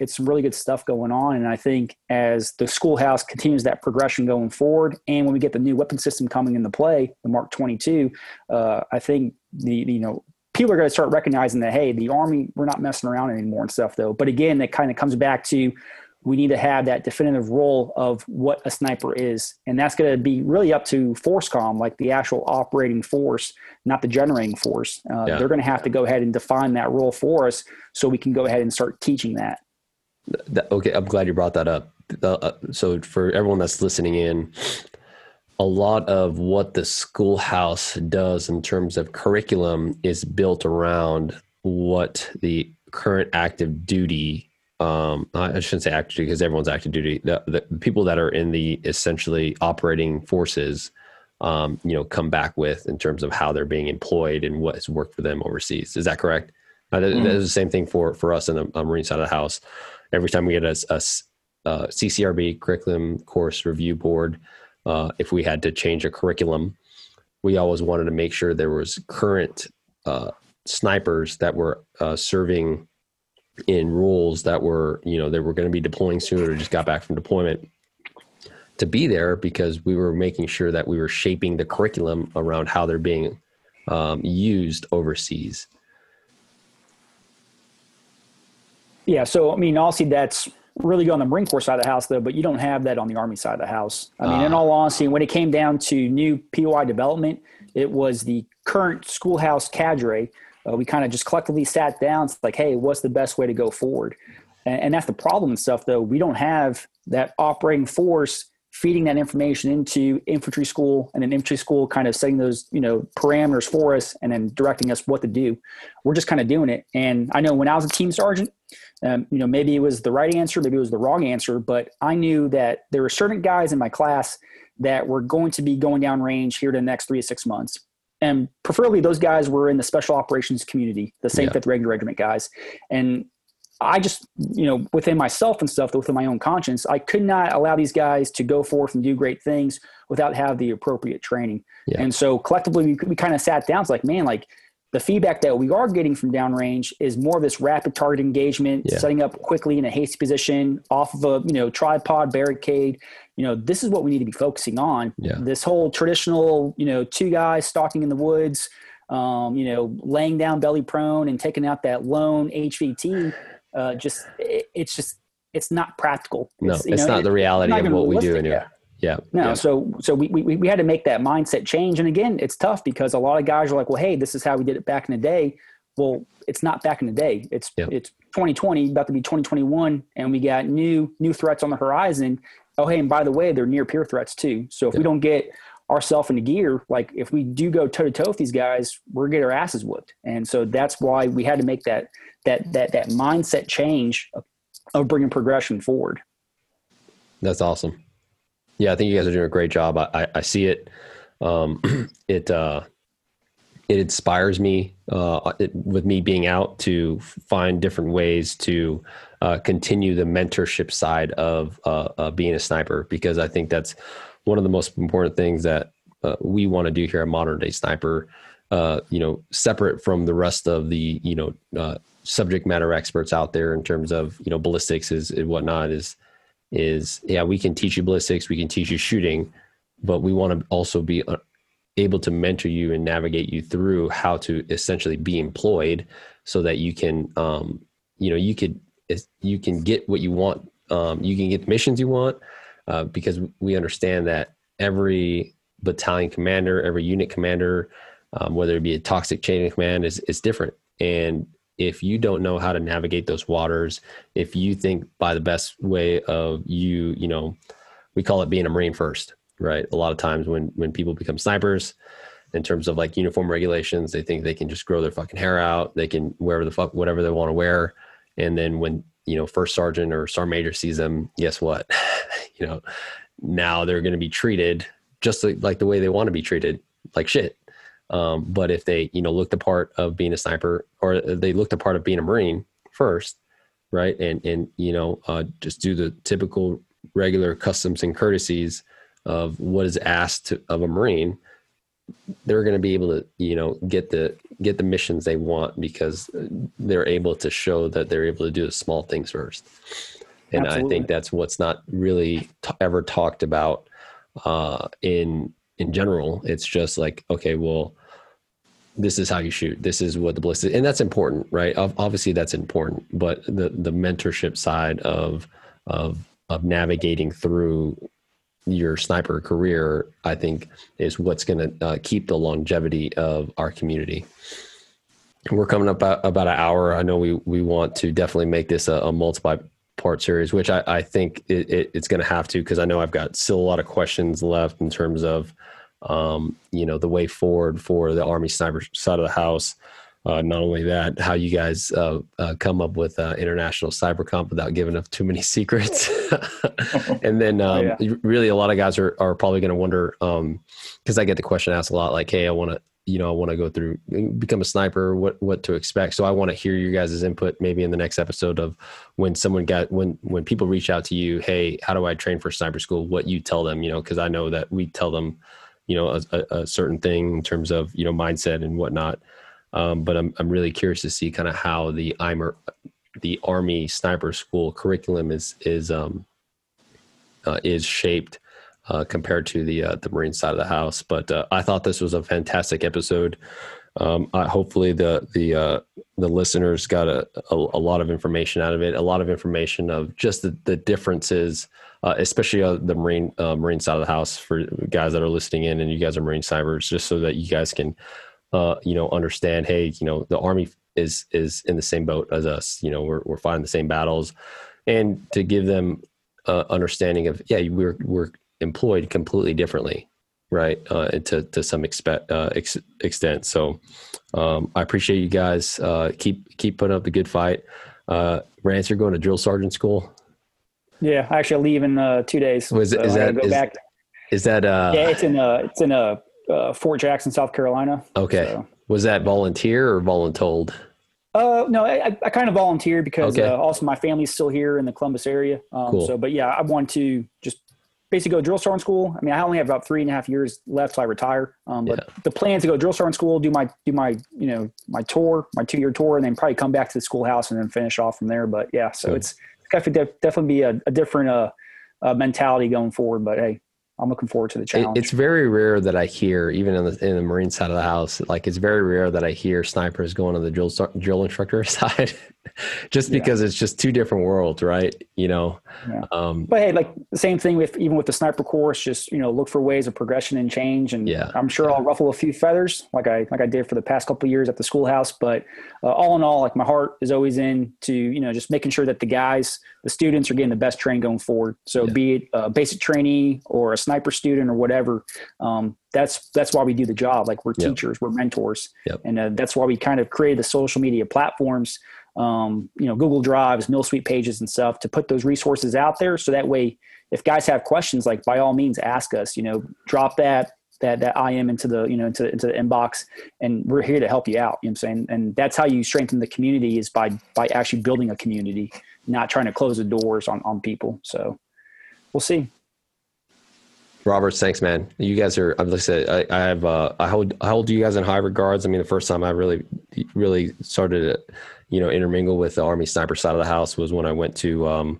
It's some really good stuff going on. And I think as the schoolhouse continues that progression going forward, and when we get the new weapon system coming into play, the Mark 22, I think people are going to start recognizing that, hey, the Army, we're not messing around anymore and stuff, though. But again, that kind of comes back to we need to have that definitive role of what a sniper is. And that's going to be really up to ForceCom, like the actual operating force, not the generating force. They're going to have to go ahead and define that role for us so we can go ahead and start teaching that. Okay, I'm glad you brought that up. So for everyone that's listening in, a lot of what the schoolhouse does in terms of curriculum is built around what the current active duty I shouldn't say active duty because everyone's active duty. The people that are in the essentially operating forces, come back with in terms of how they're being employed and what has worked for them overseas. Is that correct? That is the same thing for us in the Marine side of the house. Every time we had a CCRB curriculum course review board, if we had to change a curriculum, we always wanted to make sure there was current snipers that were serving in roles that were, they were going to be deploying soon or just got back from deployment to be there, because we were making sure that we were shaping the curriculum around how they're being used overseas. Yeah. So, obviously that's really good on the Marine Corps side of the house though, but you don't have that on the Army side of the house. In all honesty, when it came down to new POI development, it was the current schoolhouse cadre. We kind of just collectively sat down. It's like, hey, what's the best way to go forward? And that's the problem and stuff though. We don't have that operating force feeding that information into infantry school, and then infantry school kind of setting those, parameters for us and then directing us what to do. We're just kind of doing it. And I know when I was a team sergeant, maybe it was the right answer, maybe it was the wrong answer, but I knew that there were certain guys in my class that were going to be going down range here to the next 3 to 6 months. And preferably those guys were in the special operations community, the same 5th Regular Regiment guys. And I just, within myself and stuff, within my own conscience, I could not allow these guys to go forth and do great things without have the appropriate training. Yeah. And so collectively, we kind of sat down. It's like, man, the feedback that we are getting from downrange is more of this rapid target engagement, setting up quickly in a hasty position off of a, tripod barricade. This is what we need to be focusing on. Yeah. This whole traditional, two guys stalking in the woods, laying down belly prone and taking out that lone HVT. It's not practical. It's not the reality of what we do anyway. Yeah. No. Yeah. So we had to make that mindset change. And again, it's tough because a lot of guys are like, well, hey, this is how we did it back in the day. Well, it's not back in the day. It's 2020, about to be 2021. And we got new threats on the horizon. Oh, hey, and by the way, they're near peer threats too. So if we don't get ourselves into gear, if we do go toe to toe with these guys, we're going to get our asses whooped. And so that's why we had to make that mindset change of bringing progression forward. That's awesome. Yeah, I think you guys are doing a great job. I see it. It inspires me with me being out to find different ways to continue the mentorship side of being a sniper, because I think that's one of the most important things that we want to do here at Modern Day Sniper. Separate from the rest of the subject matter experts out there in terms of ballistics and whatnot is we can teach you ballistics, we can teach you shooting, but we want to also be able to mentor you and navigate you through how to essentially be employed so that you can, you can get what you want. You can get the missions you want, because we understand that every battalion commander, every unit commander, whether it be a toxic chain of command is different. And if you don't know how to navigate those waters, if you think by the best way of we call it being a Marine first, right? A lot of times when people become snipers in terms of uniform regulations, they think they can just grow their fucking hair out. They can wear whatever they want to wear. And then when, first sergeant or sergeant major sees them, guess what? Now they're going to be treated just like the way they want to be treated, like shit. But if they, look the part of being a sniper, or they look the part of being a Marine first, right? And just do the typical regular customs and courtesies of what is asked of a Marine, they're going to be able to, get the missions they want, because they're able to show that they're able to do the small things first. And absolutely. I think that's what's not really ever talked about, in general. It's just like, okay, well, this is how you shoot. This is what the ballistic, and that's important, right? Obviously that's important, but the mentorship side of navigating through your sniper career, I think, is what's going to keep the longevity of our community. We're coming up about an hour. I know we want to definitely make this a multi-part series, which I think it's going to have to, because I know I've got still a lot of questions left in terms of the way forward for the Army sniper side of the house. Not only that, how you guys come up with international CyberComp without giving up too many secrets. And then really a lot of guys are probably going to wonder, because I get the question asked a lot, like, hey, I want to go through and become a sniper, what to expect. So I want to hear your guys' input maybe in the next episode of when someone got, when people reach out to you, hey, how do I train for sniper school? What you tell them, because I know that we tell them, a certain thing in terms of, mindset and whatnot. But I'm really curious to see kind of how the Army Sniper School curriculum is shaped compared to the Marine side of the house. But I thought this was a fantastic episode. Hopefully the listeners got a lot of information out of it. A lot of information of just the differences, especially the Marine side of the house for guys that are listening in, and you guys are Marine cybers, just so that you guys can. Understand, hey, the Army is in the same boat as us, we're fighting the same battles, and to give them understanding of, we're employed completely differently. Right. And to some extent. So, I appreciate you guys, keep putting up the good fight. Rance, you're going to drill sergeant school. Yeah. I actually leave in 2 days. It's in Fort Jackson, South Carolina. Okay. So. Was that volunteer or voluntold? No, I kind of volunteered because also my family's still here in the Columbus area. Cool. So, but yeah, I want to just basically go drill sergeant school. I mean, I only have about 3.5 years left till I retire. But the plan is to go drill sergeant school, do my 2-year tour, and then probably come back to the schoolhouse and then finish off from there. But yeah, so it's definitely be a different mentality going forward. But hey, I'm looking forward to the challenge. It's very rare that I hear, even in the Marine side of the house, like it's very rare that I hear snipers going on the drill instructor side, just because it's just two different worlds, right? But hey, like the same thing even with the sniper course, just look for ways of progression and change. And I'm sure I'll ruffle a few feathers, like I did for the past couple of years at the schoolhouse. But all in all, like my heart is always in to just making sure that the students are getting the best training going forward. So be it a basic trainee or a sniper student or whatever, that's why we do the job. Like we're teachers, we're mentors, and that's why we kind of created the social media platforms, Google Drives, Mill Suite pages and stuff, to put those resources out there. So that way, if guys have questions, like by all means ask us, drop that IM into the inbox, and we're here to help you out. You know what I'm saying? And that's how you strengthen the community, is by actually building a community, not trying to close the doors on people. So we'll see. Roberts, thanks, man. You guys are, like I said, I hold you guys in high regards. I mean, the first time I really started to, intermingle with the Army sniper side of the house was when I went to,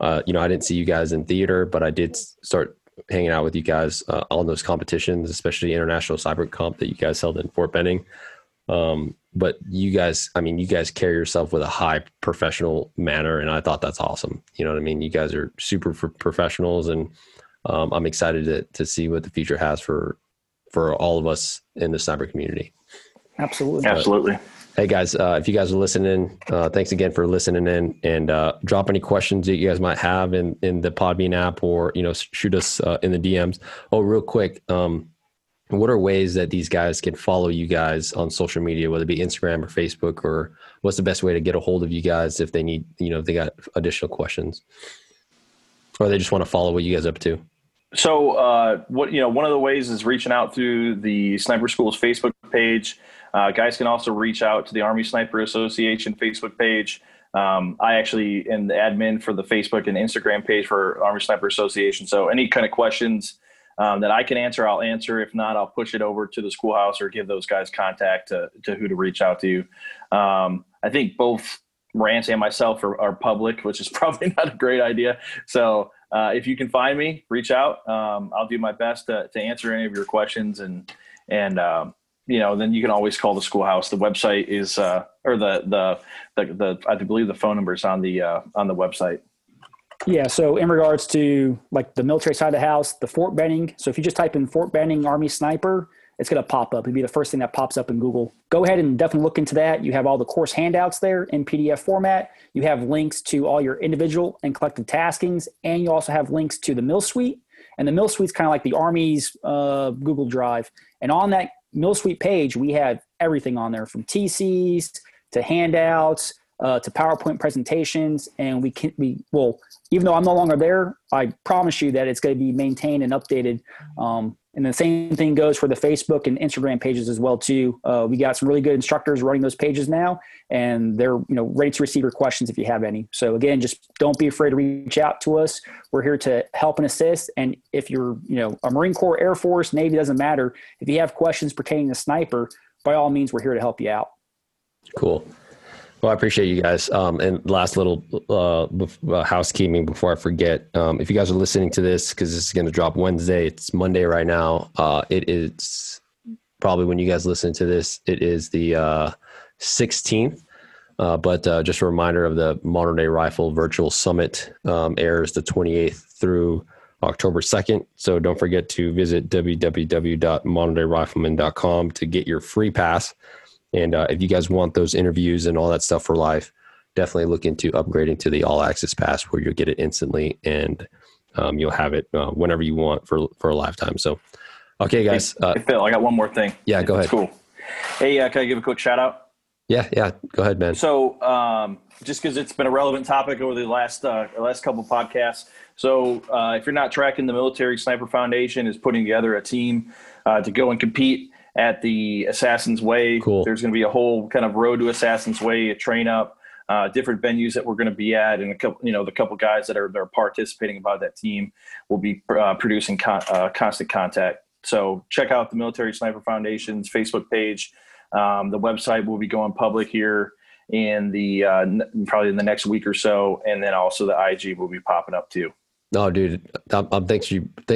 I didn't see you guys in theater, but I did start hanging out with you guys on those competitions, especially international cyber comp that you guys held in Fort Benning. But you guys carry yourself with a high professional manner, and I thought that's awesome. You know what I mean? You guys are super professionals, and I'm excited to see what the future has for all of us in the cyber community. Absolutely. Absolutely. Hey guys, if you guys are listening, thanks again for listening in, and drop any questions that you guys might have in the Podbean app, or, shoot us in the DMs. Oh, real quick. What are ways that these guys can follow you guys on social media, whether it be Instagram or Facebook, or what's the best way to get a hold of you guys if they need, if they got additional questions, or they just want to follow what you guys up to? So one of the ways is reaching out through the Sniper School's Facebook page. Guys can also reach out to the Army Sniper Association Facebook page. I actually am the admin for the Facebook and Instagram page for Army Sniper Association. So any kind of questions that I can answer, I'll answer. If not, I'll push it over to the schoolhouse or give those guys contact to who to reach out to you. I think both Rance and myself are public, which is probably not a great idea. So if you can find me, reach out. I'll do my best to answer any of your questions. And then you can always call the schoolhouse. The website is, or the I believe the phone number is on the website. Yeah. So in regards to like the military side of the house, the Fort Benning. So if you just type in Fort Benning Army Sniper, it's going to pop up. It'd be the first thing that pops up in Google. Go ahead and definitely look into that. You have all the course handouts there in PDF format. You have links to all your individual and collective taskings, and you also have links to the Mill Suite. And the Mill Suite's kind of like the Army's Google Drive. And on that Mill Suite page, we have everything on there, from TCs to handouts to PowerPoint presentations. And we will, even though I'm no longer there, I promise you that it's going to be maintained and updated. And the same thing goes for the Facebook and Instagram pages as well too. We got some really good instructors running those pages now, and they're ready to receive your questions if you have any. So again, just don't be afraid to reach out to us. We're here to help and assist. And if you're a Marine Corps, Air Force, Navy, doesn't matter. If you have questions pertaining to Sniper, by all means, we're here to help you out. Cool. Well, I appreciate you guys. And last little housekeeping before I forget. If you guys are listening to this, because this is going to drop Wednesday, it's Monday right now. It is probably, when you guys listen to this, it is the 16th. But just a reminder of the Modern Day Rifle Virtual Summit airs the 28th through October 2nd. So don't forget to visit www.moderndayRifleman.com to get your free pass. And if you guys want those interviews and all that stuff for life, definitely look into upgrading to the All Access Pass, where you'll get it instantly, and you'll have it whenever you want for a lifetime. So, okay, guys. Hey, Phil, I got one more thing. Yeah, go ahead. It's cool. Hey, can I give a quick shout out? Yeah. Go ahead, man. So just because it's been a relevant topic over the last couple of podcasts. So if you're not tracking, the Military Sniper Foundation is putting together a team to go and compete at the Assassin's Way. Cool. There's going to be a whole kind of road to Assassin's Way, a train up, different venues that we're going to be at. And a couple, the couple guys that are participating about that team will be producing constant content. So check out the Military Sniper Foundation's Facebook page. The website will be going public here in the, probably in the next week or so. And then also the IG will be popping up too. No, oh, dude, thanks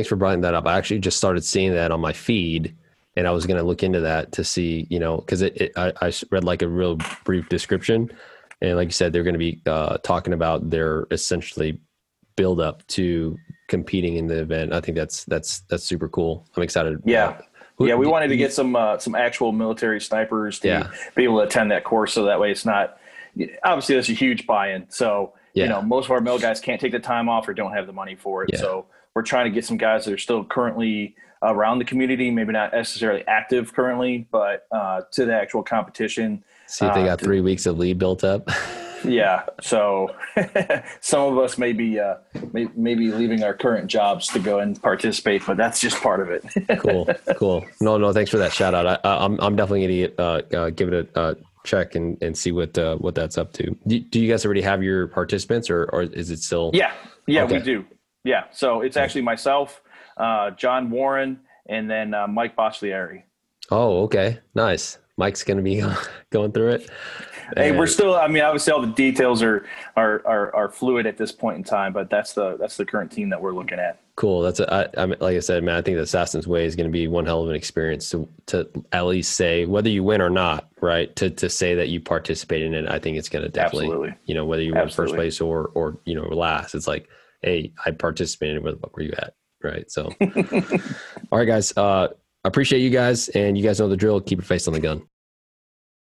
for bringing that up. I actually just started seeing that on my feed. And I was going to look into that to see, because I read like a real brief description. And like you said, they're going to be talking about their essentially build up to competing in the event. I think that's super cool. I'm excited. Yeah. We wanted to get some actual military snipers to be able to attend that course. So that way it's not, obviously that's a huge buy-in. So, most of our male guys can't take the time off or don't have the money for it. Yeah. So we're trying to get some guys that are still currently around the community, maybe not necessarily active currently, but to the actual competition. See if they got 3 weeks of lead built up. Yeah. So some of us may be maybe leaving our current jobs to go and participate, but that's just part of it. Cool. No, thanks for that shout out. I'm definitely going to give it a check and see what that's up to. Do you guys already have your participants or is it still? Yeah, okay. We do. Yeah. So it's actually myself, John Warren, and then Mike Boschlieri. Oh, okay. Nice. Mike's going to be going through it. Hey, we're still, obviously all the details are fluid at this point in time, but that's the current team that we're looking at. Cool. Like I said, man, I think the Assassin's Way is going to be one hell of an experience to at least say, whether you win or not, right, to say that you participate in it. I think it's going to definitely, whether you win first place or last, it's like, hey, I participated. Where the fuck were you at? Right. So, all right, guys, I appreciate you guys, and you guys know the drill. Keep your face on the gun.